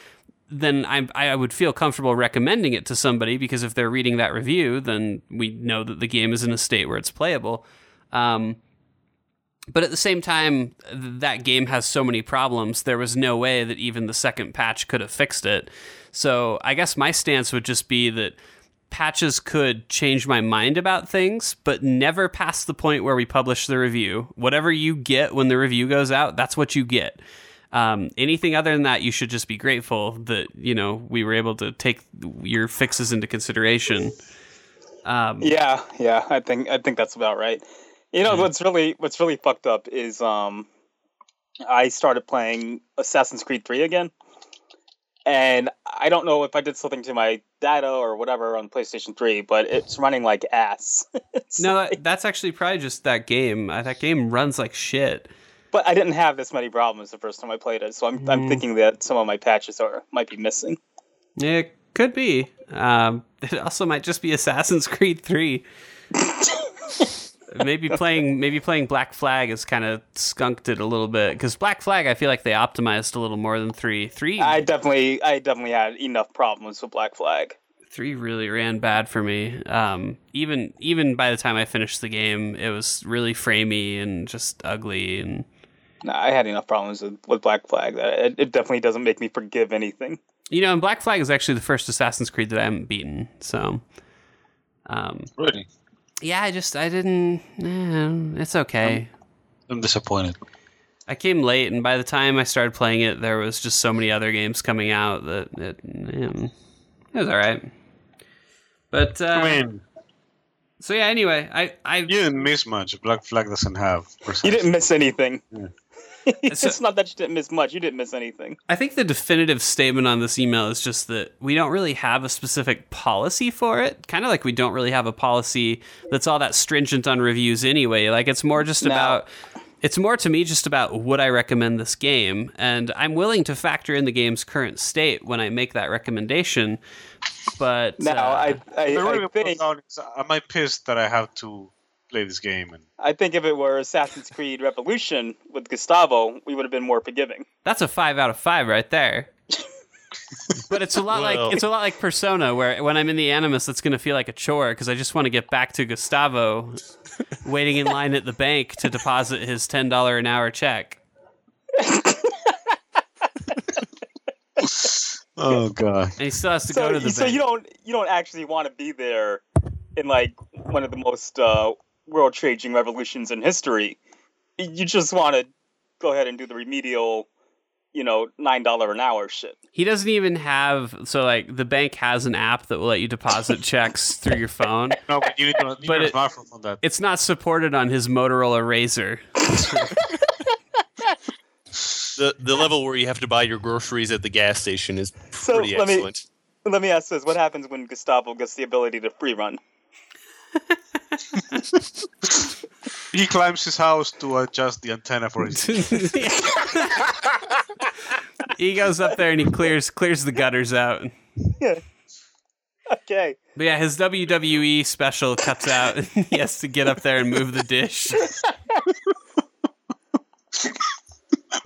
then I would feel comfortable recommending it to somebody, because if they're reading that review, then we know that the game is in a state where it's playable. But at the same time, that game has so many problems, there was no way that even the second patch could have fixed it. So I guess my stance would just be that patches could change my mind about things, but never past the point where we publish the review. Whatever you get when the review goes out, that's what you get. Anything other than that, you should just be grateful that, you know, we were able to take your fixes into consideration. Yeah, I think that's about right. You know, what's really fucked up is I started playing Assassin's Creed 3 again, and I don't know if I did something to my data or whatever on PlayStation 3, but it's running like ass. That's actually probably just that game. That game runs like shit. But I didn't have this many problems the first time I played it, so I'm thinking that some of my patches might be missing. It could be. It also might just be Assassin's Creed 3. Maybe playing Black Flag has kind of skunked it a little bit, because Black Flag, I feel like they optimized a little more than 3. I definitely had enough problems with Black Flag. 3 really ran bad for me. Even by the time I finished the game, it was really framey and just ugly. And I had enough problems with Black Flag that it definitely doesn't make me forgive anything. You know, and Black Flag is actually the first Assassin's Creed that I haven't beaten. So, really. Yeah, I didn't. It's okay. I'm disappointed. I came late, and by the time I started playing it, there was just so many other games coming out that it was all right. But I mean, so yeah. Anyway, I didn't miss much. Black Flag doesn't have. You didn't miss anything. Yeah. It's not that you didn't miss much. You didn't miss anything. I think the definitive statement on this email is just that we don't really have a specific policy for it. Kind of like we don't really have a policy that's all that stringent on reviews anyway. Like it's more just about... It's more to me just about would I recommend this game? And I'm willing to factor in the game's current state when I make that recommendation. But... Am I pissed that I have to... play this game. And I think if it were Assassin's Creed Revolution with Gustavo, we would have been more forgiving. That's a 5 out of 5 right there. But it's a lot like Persona, where when I'm in the Animus, it's going to feel like a chore because I just want to get back to Gustavo waiting in line at the bank to deposit his $10 an hour check. Oh god! And he still has to go to the bank. So you don't actually want to be there in like one of the most world-changing revolutions in history. You just want to go ahead and do the remedial, you know, $9 an hour shit. He doesn't even have... So, like, the bank has an app that will let you deposit checks through your phone. No, but you don't need a smartphone on that. It's not supported on his Motorola Razr. The level where you have to buy your groceries at the gas station is pretty excellent. Let me ask this. What happens when Gustavo gets the ability to free run? He climbs his house to adjust the antenna for his. He goes up there and he clears the gutters out. Yeah. Okay. But yeah, his WWE special cuts out. He has to get up there and move the dish.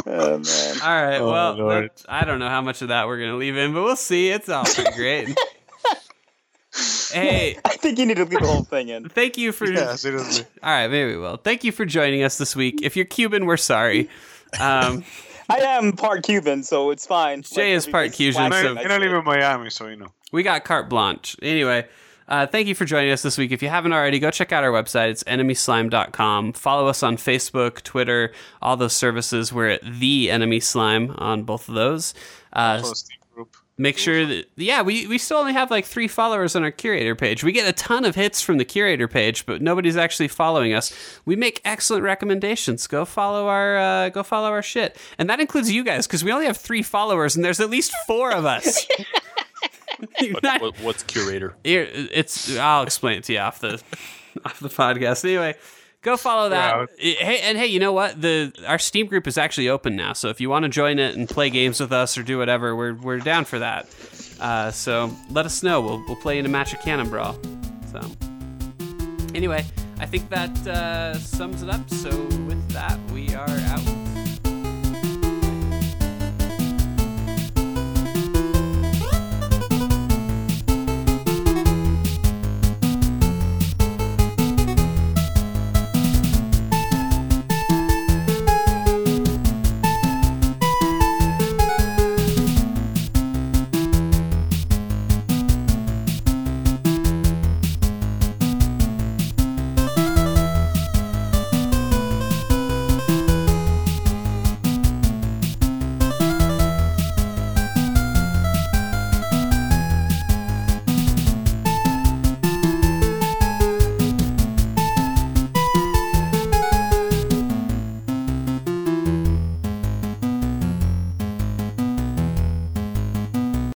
Oh man! All right. Oh, well, I don't know how much of that we're gonna leave in, but we'll see. It's all pretty great. Hey, I think you need to leave the whole thing in. Thank you for... Yeah, seriously. All right, maybe we will. Thank you for joining us this week. If you're Cuban, we're sorry. I am part Cuban, so it's fine. Jay is part Cuban. So I don't live in Miami, so you know. We got carte blanche. Anyway, thank you for joining us this week. If you haven't already, go check out our website. It's enemyslime.com. Follow us on Facebook, Twitter, all those services. We're at The Enemy Slime on both of those. Make sure that, yeah, we still only have like 3 followers on our curator page. We get a ton of hits from the curator page, but nobody's actually following us. We make excellent recommendations. Go follow our shit, and that includes you guys because we only have 3 followers, and there's at least 4 of us. What's curator? I'll explain it to you off the podcast. Anyway. Go follow that. Yeah. Hey, you know what? Our Steam group is actually open now, so if you want to join it and play games with us or do whatever, we're down for that. So let us know. We'll play in a match of Cannon Brawl. So anyway, I think that sums it up. So with that.